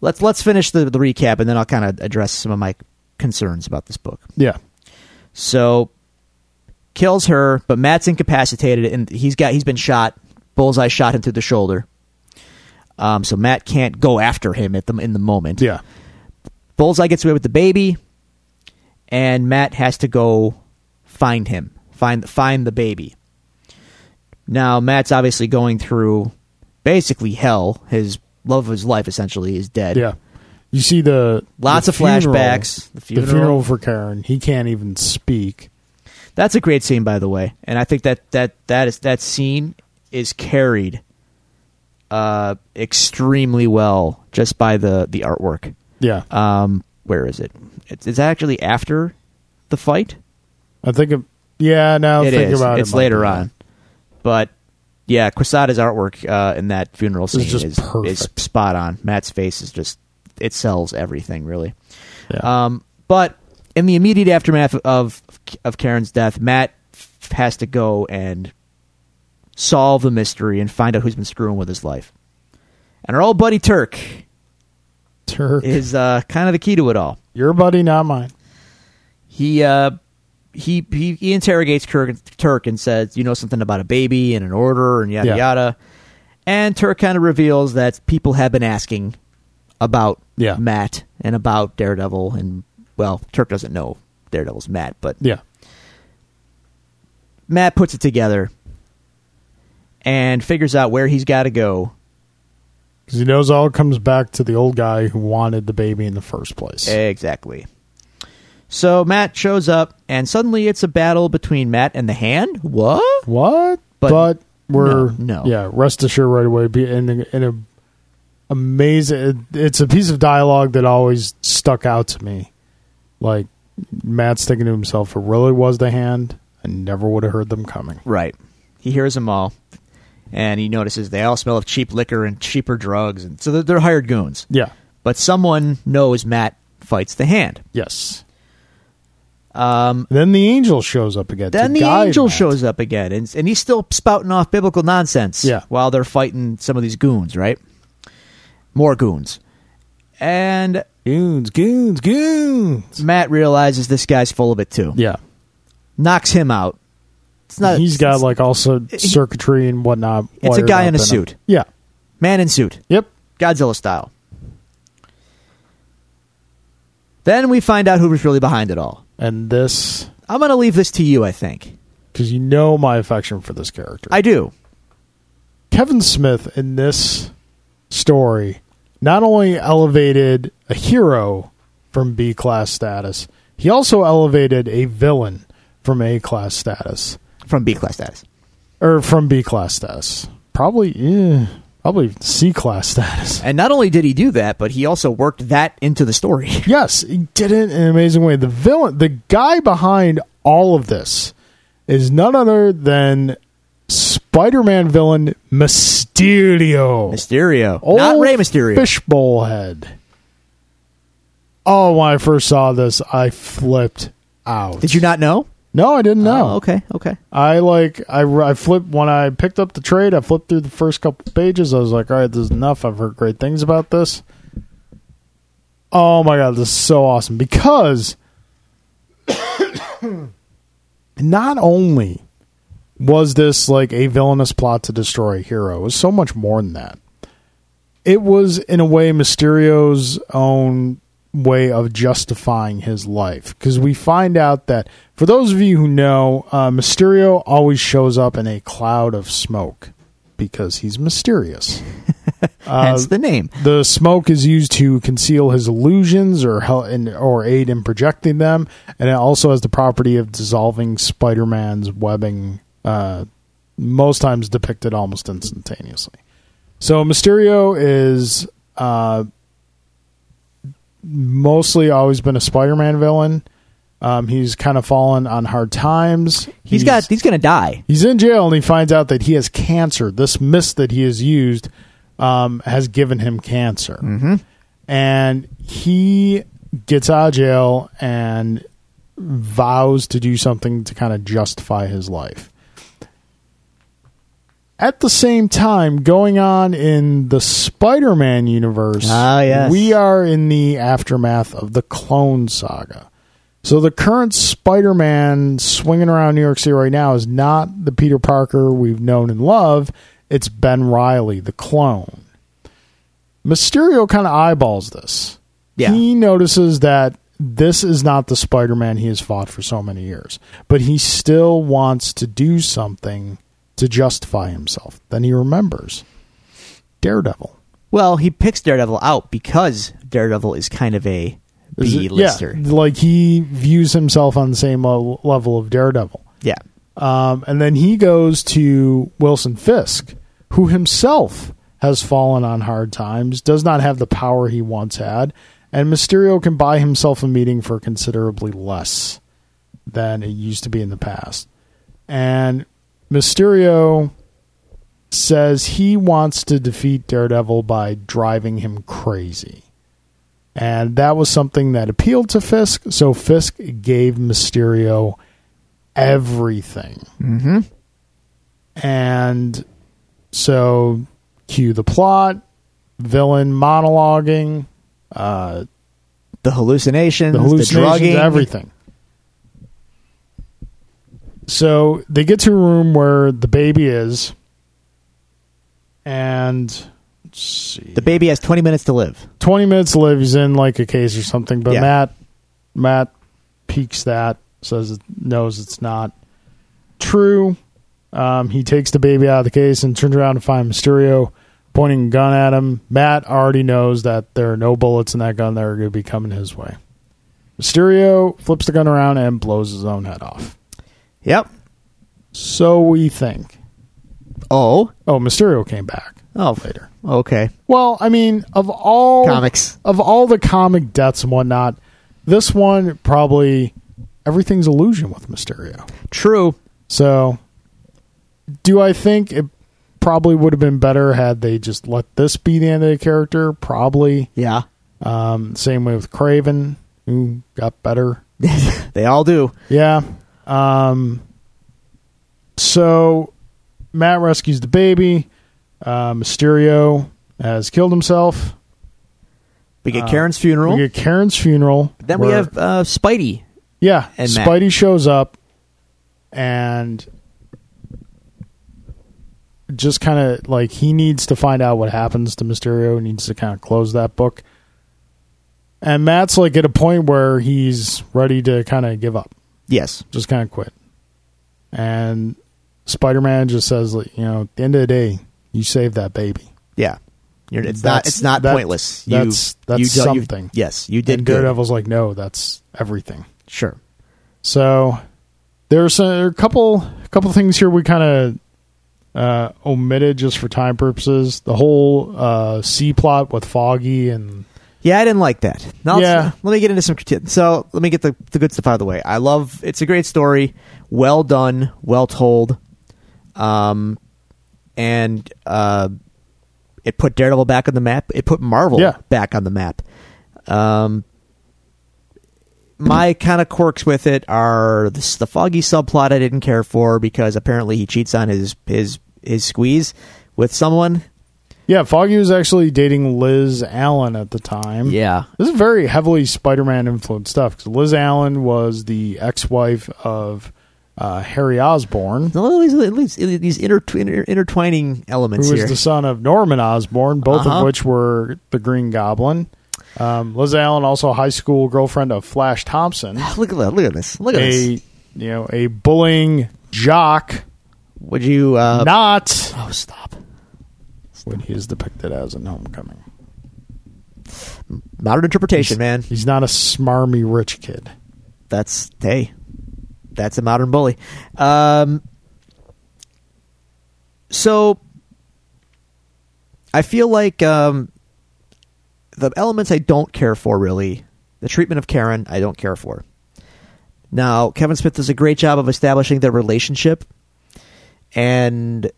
Let's finish the recap, and then I'll kind of address some of my concerns about this book. Yeah. So, kills her, but Matt's incapacitated, and he's been shot. Bullseye shot him through the shoulder. So Matt can't go after him in the moment. Yeah. Bullseye gets away with the baby, and Matt has to go find him, find the baby. Now, Matt's obviously going through basically hell. His love of his life, essentially, is dead. Yeah. You see lots of flashbacks. The funeral for Karen. He can't even speak. That's a great scene, by the way, and I think that scene is carried extremely well just by the artwork. Yeah. Where is it? It's actually after the fight. I think. It's later on, but yeah, Quesada's artwork in that funeral scene is spot on. Matt's face is just it sells everything really. Yeah. But in the immediate aftermath of Karen's death, Matt has to go and solve the mystery and find out who's been screwing with his life. And our old buddy Turk is kind of the key to it all. Your buddy, not mine. He interrogates Turk and says, you know something about a baby and an order and yada yada. And Turk kind of reveals that people have been asking about Matt and about Daredevil. And, well, Turk doesn't know Daredevil's Matt, but Matt puts it together and figures out where he's got to go. Because he knows all comes back to the old guy who wanted the baby in the first place. Exactly. So Matt shows up, and suddenly it's a battle between Matt and the Hand. What? What? But we're rest assured right away. In amazing, it's a piece of dialogue that always stuck out to me. Like Matt's thinking to himself, "It really was the Hand. I never would have heard them coming." Right. He hears them all, and he notices they all smell of cheap liquor and cheaper drugs, and so they're hired goons. Yeah. But someone knows Matt fights the Hand. Yes. Then the angel shows up again. And he's still spouting off biblical nonsense while they're fighting some of these goons, right? More goons. And goons. Matt realizes this guy's full of it too. Yeah. Knocks him out. He's got circuitry and whatnot. It's a guy in a suit. Yeah. Man in suit. Yep. Godzilla style. Then we find out who was really behind it all. And this... I'm going to leave this to you, I think. Because you know my affection for this character. I do. Kevin Smith in this story not only elevated a hero from B-class status, he also elevated a villain from A-class status. From B-class status. Probably C-class status. And not only did he do that, but he also worked that into the story. Yes, he did it in an amazing way. The villain, the guy behind all of this is none other than Spider-Man villain Mysterio. Old not Rey Mysterio. Fishbowl head. Oh, when I first saw this, I flipped out. Did you not know? No, I didn't know. Okay. I flipped when I picked up the trade. I flipped through the first couple pages. I was like, all right, this is enough. I've heard great things about this. Oh my God, this is so awesome because not only was this like a villainous plot to destroy a hero, it was so much more than that. It was in a way Mysterio's own way of justifying his life, because we find out that, for those of you who know, Mysterio always shows up in a cloud of smoke because he's mysterious. Hence the name. The smoke is used to conceal his illusions or aid in projecting them, and it also has the property of dissolving Spider-Man's webbing, most times depicted almost instantaneously. So Mysterio is mostly always been a Spider-Man villain. He's kind of fallen on hard times. He's going to die. He's in jail and he finds out that he has cancer. This mist that he has used has given him cancer. Mm-hmm. And he gets out of jail and vows to do something to kind of justify his life. At the same time, going on in the Spider-Man universe, we are in the aftermath of the Clone Saga. So the current Spider-Man swinging around New York City right now is not the Peter Parker we've known and loved. It's Ben Reilly, the clone. Mysterio kind of eyeballs this. Yeah. He notices that this is not the Spider-Man he has fought for so many years, but he still wants to do something to justify himself. Then he remembers Daredevil. Well, he picks Daredevil out because Daredevil is kind of a B-lister. Yeah, like he views himself on the same level of Daredevil. Yeah. And then he goes to Wilson Fisk, who himself has fallen on hard times, does not have the power he once had, and Mysterio can buy himself a meeting for considerably less than it used to be in the past. And Mysterio says he wants to defeat Daredevil by driving him crazy. And that was something that appealed to Fisk, so Fisk gave Mysterio everything. Mm-hmm. And so, cue the plot, villain monologuing, the hallucinations, the drugging, everything. So they get to a room where the baby is, and let's see. The baby has 20 minutes to live. 20 minutes to live. He's in like a case or something, but yeah. Matt peeks that, says it knows it's not true. He takes the baby out of the case and turns around to find Mysterio pointing a gun at him. Matt already knows that there are no bullets in that gun that are going to be coming his way. Mysterio flips the gun around and blows his own head off. Yep. So we think. Oh, Mysterio came back. Oh, later. Okay. Well, I mean, of all the comic deaths and whatnot, this one probably everything's illusion with Mysterio. True. So, do I think it probably would have been better had they just let this be the end of the character? Probably. Yeah. Same way with Craven, who got better. They all do. Yeah. So Matt rescues the baby. Mysterio has killed himself. We get Karen's funeral. Then we have Spidey. Yeah. And Spidey Matt shows up and just kind of like he needs to find out what happens to Mysterio. He needs to kind of close that book. And Matt's like at a point where he's ready to kind of give up. Yes. Just kind of quit. And Spider-Man just says, you know, at the end of the day, you saved that baby. Yeah. It's not pointless. That's something. You did good. Daredevil's like, no, that's everything. Sure. So there's a couple things here we kind of omitted just for time purposes. The whole C-plot with Foggy and... Yeah, I didn't like that. Now, yeah. Let me get into some critique. So let me get the good stuff out of the way. It's a great story. Well done. Well told. And it put Daredevil back on the map. It put Marvel back on the map. My kind of quirks with it are the Foggy subplot I didn't care for because apparently he cheats on his squeeze with someone. Yeah, Foggy was actually dating Liz Allen at the time. Yeah. This is very heavily Spider-Man influenced stuff, because Liz Allen was the ex-wife of Harry Osborn. These intertwining elements here. Who was the son of Norman Osborn, both of which were the Green Goblin. Liz Allen, also a high school girlfriend of Flash Thompson. Look at this. A bullying jock. Would you... not... Oh, stop. When he is depicted as in Homecoming. Not an interpretation, man. He's not a smarmy rich kid. That's a modern bully. So I feel like the elements I don't care for, really. The treatment of Karen, I don't care for. Now, Kevin Smith does a great job of establishing their relationship and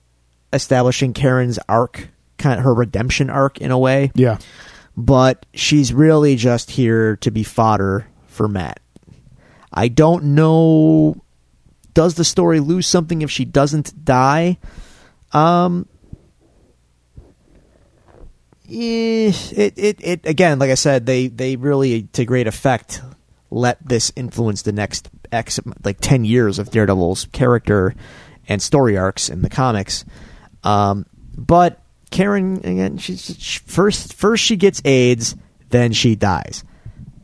establishing Karen's arc, kind of her redemption arc in a way. Yeah. But she's really just here to be fodder for Matt. I don't know, does the story lose something if she doesn't die? It again, like I said, they really, to great effect, let this influence the next 10 years of Daredevil's character and story arcs in the comics. But Karen, again, she's first she gets AIDS, then she dies.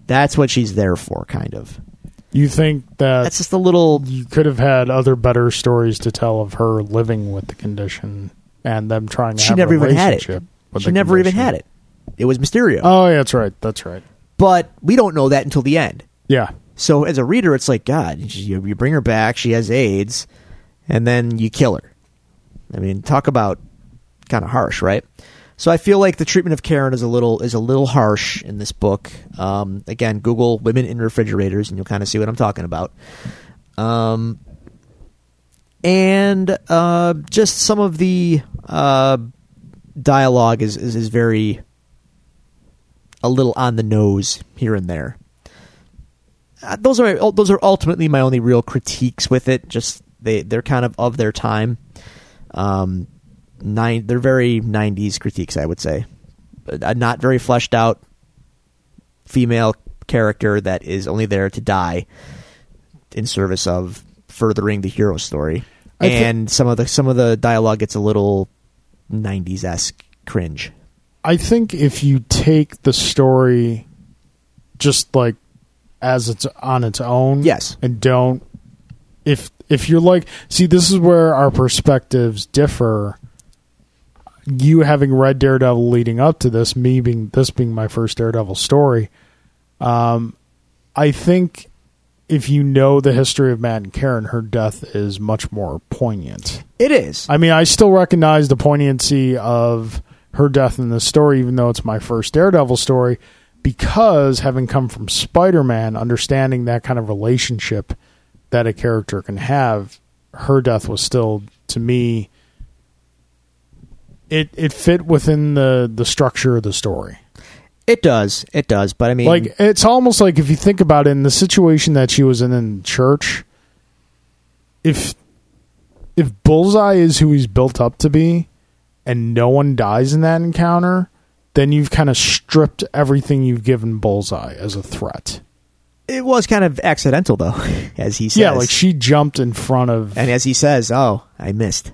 That's what she's there for, kind of. You think that's just a little... You could have had other better stories to tell of her living with the condition and them trying to have a relationship with the condition. She never even had it. It was Mysterio. Oh, yeah, that's right. But we don't know that until the end. Yeah. So as a reader, it's like, God, you bring her back, she has AIDS, and then you kill her. I mean, talk about kind of harsh, right? So I feel like the treatment of Karen is a little harsh in this book. Again, Google women in refrigerators, and you'll kind of see what I'm talking about. And just some of the dialogue is very a little on the nose here and there. Those are ultimately my only real critiques with it. Just they're kind of their time. They're very 90s critiques, I would say. A not very fleshed out female character that is only there to die in service of furthering the hero story. And some of the dialogue gets a little 90s-esque cringe. I think if you take the story just like as it's on its own, yes, and don't if you're like, see, this is where our perspectives differ. You having read Daredevil leading up to this, this being my first Daredevil story, I think if you know the history of Matt and Karen, her death is much more poignant. It is. I mean, I still recognize the poignancy of her death in this story, even though it's my first Daredevil story, because having come from Spider-Man, understanding that kind of relationship that a character can have, her death was still, to me, it fit within the structure of the story. It does. But I mean, like, it's almost like if you think about it, in the situation that she was in church, if Bullseye is who he's built up to be and no one dies in that encounter, then you've kind of stripped everything you've given Bullseye as a threat. It was kind of accidental, though, as he says. Yeah, like she jumped in front of... And as he says, oh, I missed.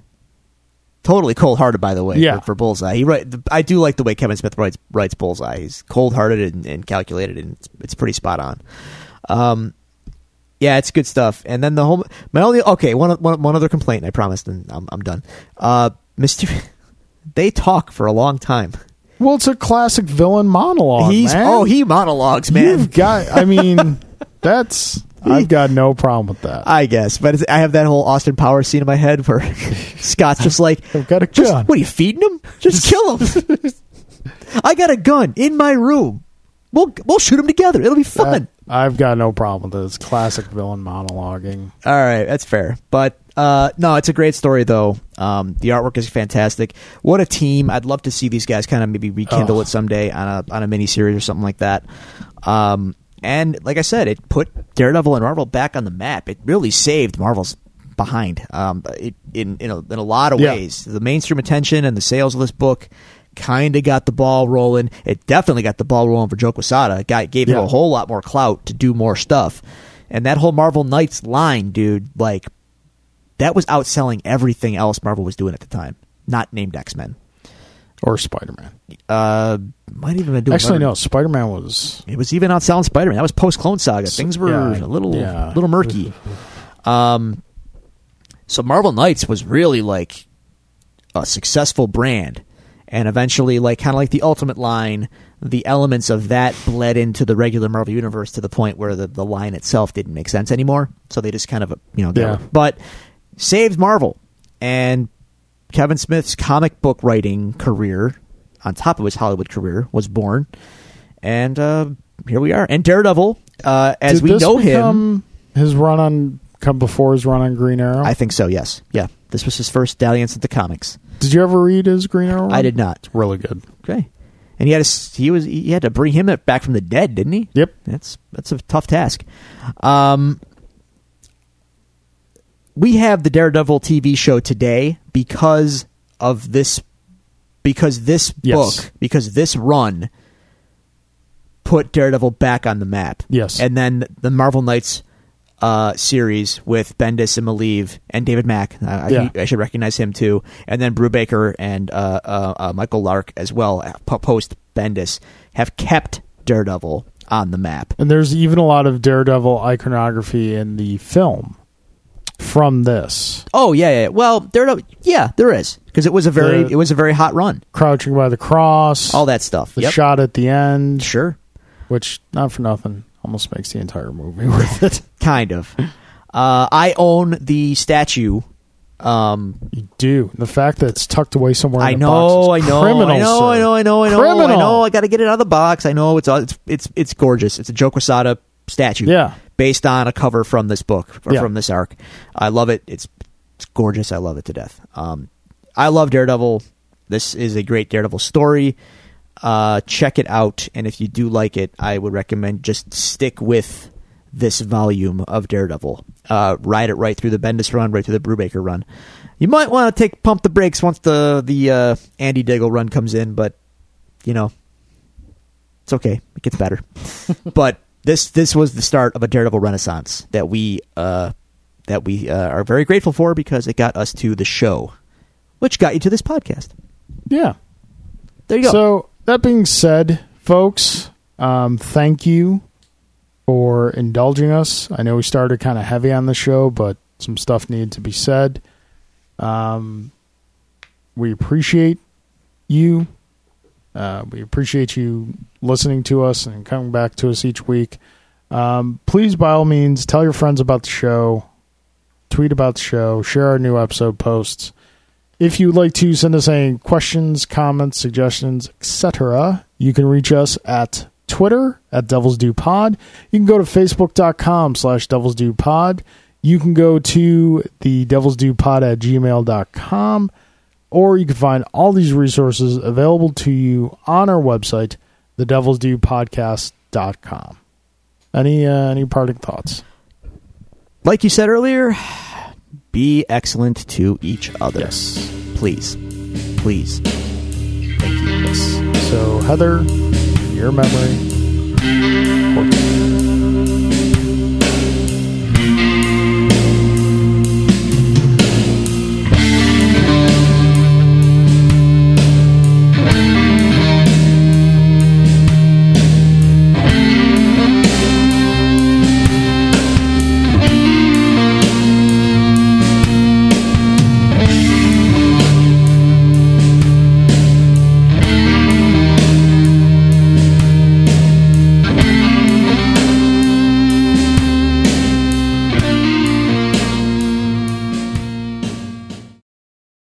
Totally cold-hearted, by the way, yeah, for Bullseye. I do like the way Kevin Smith writes Bullseye. He's cold-hearted and calculated, and it's pretty spot on. Yeah, it's good stuff. And then the whole... My only... Okay, one other complaint, I promised, and I'm done. They talk for a long time. Well, it's a classic villain monologue. He monologues, man. I've got no problem with that, I guess. But I have that whole Austin Powers scene in my head where Scott's just like, I've got a gun. What are you feeding him? Just kill him. I got a gun in my room. We'll shoot him together. It'll be fun. I've got no problem with this classic villain monologuing. All right, that's fair. But no, it's a great story, though. The artwork is fantastic. What a team. I'd love to see these guys kind of maybe rekindle it someday on a miniseries or something like that. And like I said, it put Daredevil and Marvel back on the map. It really saved Marvel's behind in a lot of ways. The mainstream attention and the sales of this book kind of got the ball rolling. It definitely got the ball rolling for Joe Quesada. It gave him a whole lot more clout to do more stuff. And that whole Marvel Knights line, dude, like, that was outselling everything else Marvel was doing at the time. Not named X-Men. Or Spider-Man. Might even been doing... Actually, no, Spider-Man was... It was even outselling Spider-Man. That was post-Clone Saga. Things were a little murky. So Marvel Knights was really, like, a successful brand. And eventually, like, kind of like the Ultimate line, the elements of that bled into the regular Marvel universe to the point where the line itself didn't make sense anymore. So they just kind of, but saved Marvel. And Kevin Smith's comic book writing career, on top of his Hollywood career, was born. And here we are. And Daredevil, as we know him, come before his run on Green Arrow. I think so. Yes. Yeah. This was his first dalliance at the comics. Did you ever read his Green Arrow? I did not. It's really good. Okay, and he had to bring him back from the dead, didn't he? Yep, that's a tough task. We have the Daredevil TV show today because this run put Daredevil back on the map. Yes, and then the Marvel Knights series with Bendis and Maliv and David Mack. I should recognize him too. And then Brubaker and Michael Lark as well, post Bendis, have kept Daredevil on the map. And there's even a lot of Daredevil iconography in the film from this. Oh yeah. Well, Daredevil. Yeah, there is, because it was a very hot run. Crouching by the Cross, all that stuff. The shot at the end. Sure. Which, not for nothing, Almost makes the entire movie worth it. Kind of. I own the statue. You do. The fact that it's tucked away somewhere in the box is criminal, I know. I got to get it out of the box. I know. It's gorgeous. It's a Joe Quesada statue. Yeah. Based on a cover from this book, or from this arc. I love it. It's gorgeous. I love it to death. I love Daredevil. This is a great Daredevil story. Check it out. And if you do like it, I would recommend just stick with this volume of Daredevil. Ride it right through the Bendis run, right through the Brubaker run. You might want to pump the brakes once the Andy Diggle run comes in, but it's okay. It gets better. But this was the start of a Daredevil renaissance that we are very grateful for, because it got us to the show, which got you to this podcast. Yeah. There you go. So that being said, folks, thank you for indulging us. I know we started kind of heavy on the show, but some stuff needed to be said. We appreciate you. We appreciate you listening to us and coming back to us each week. Please, by all means, tell your friends about the show, tweet about the show, share our new episode posts. If you'd like to send us any questions, comments, suggestions, etc., you can reach us at Twitter at DevilsDuPod. You can go to Facebook.com/DevilsDuPod. You can go to the DevilsDuPod@gmail.com, or you can find all these resources available to you on our website, thedevilsdupodcast.com. Any parting thoughts? Like you said earlier, be excellent to each other. Yes. Please. Thank you. Yes. So, Heather, in your memory.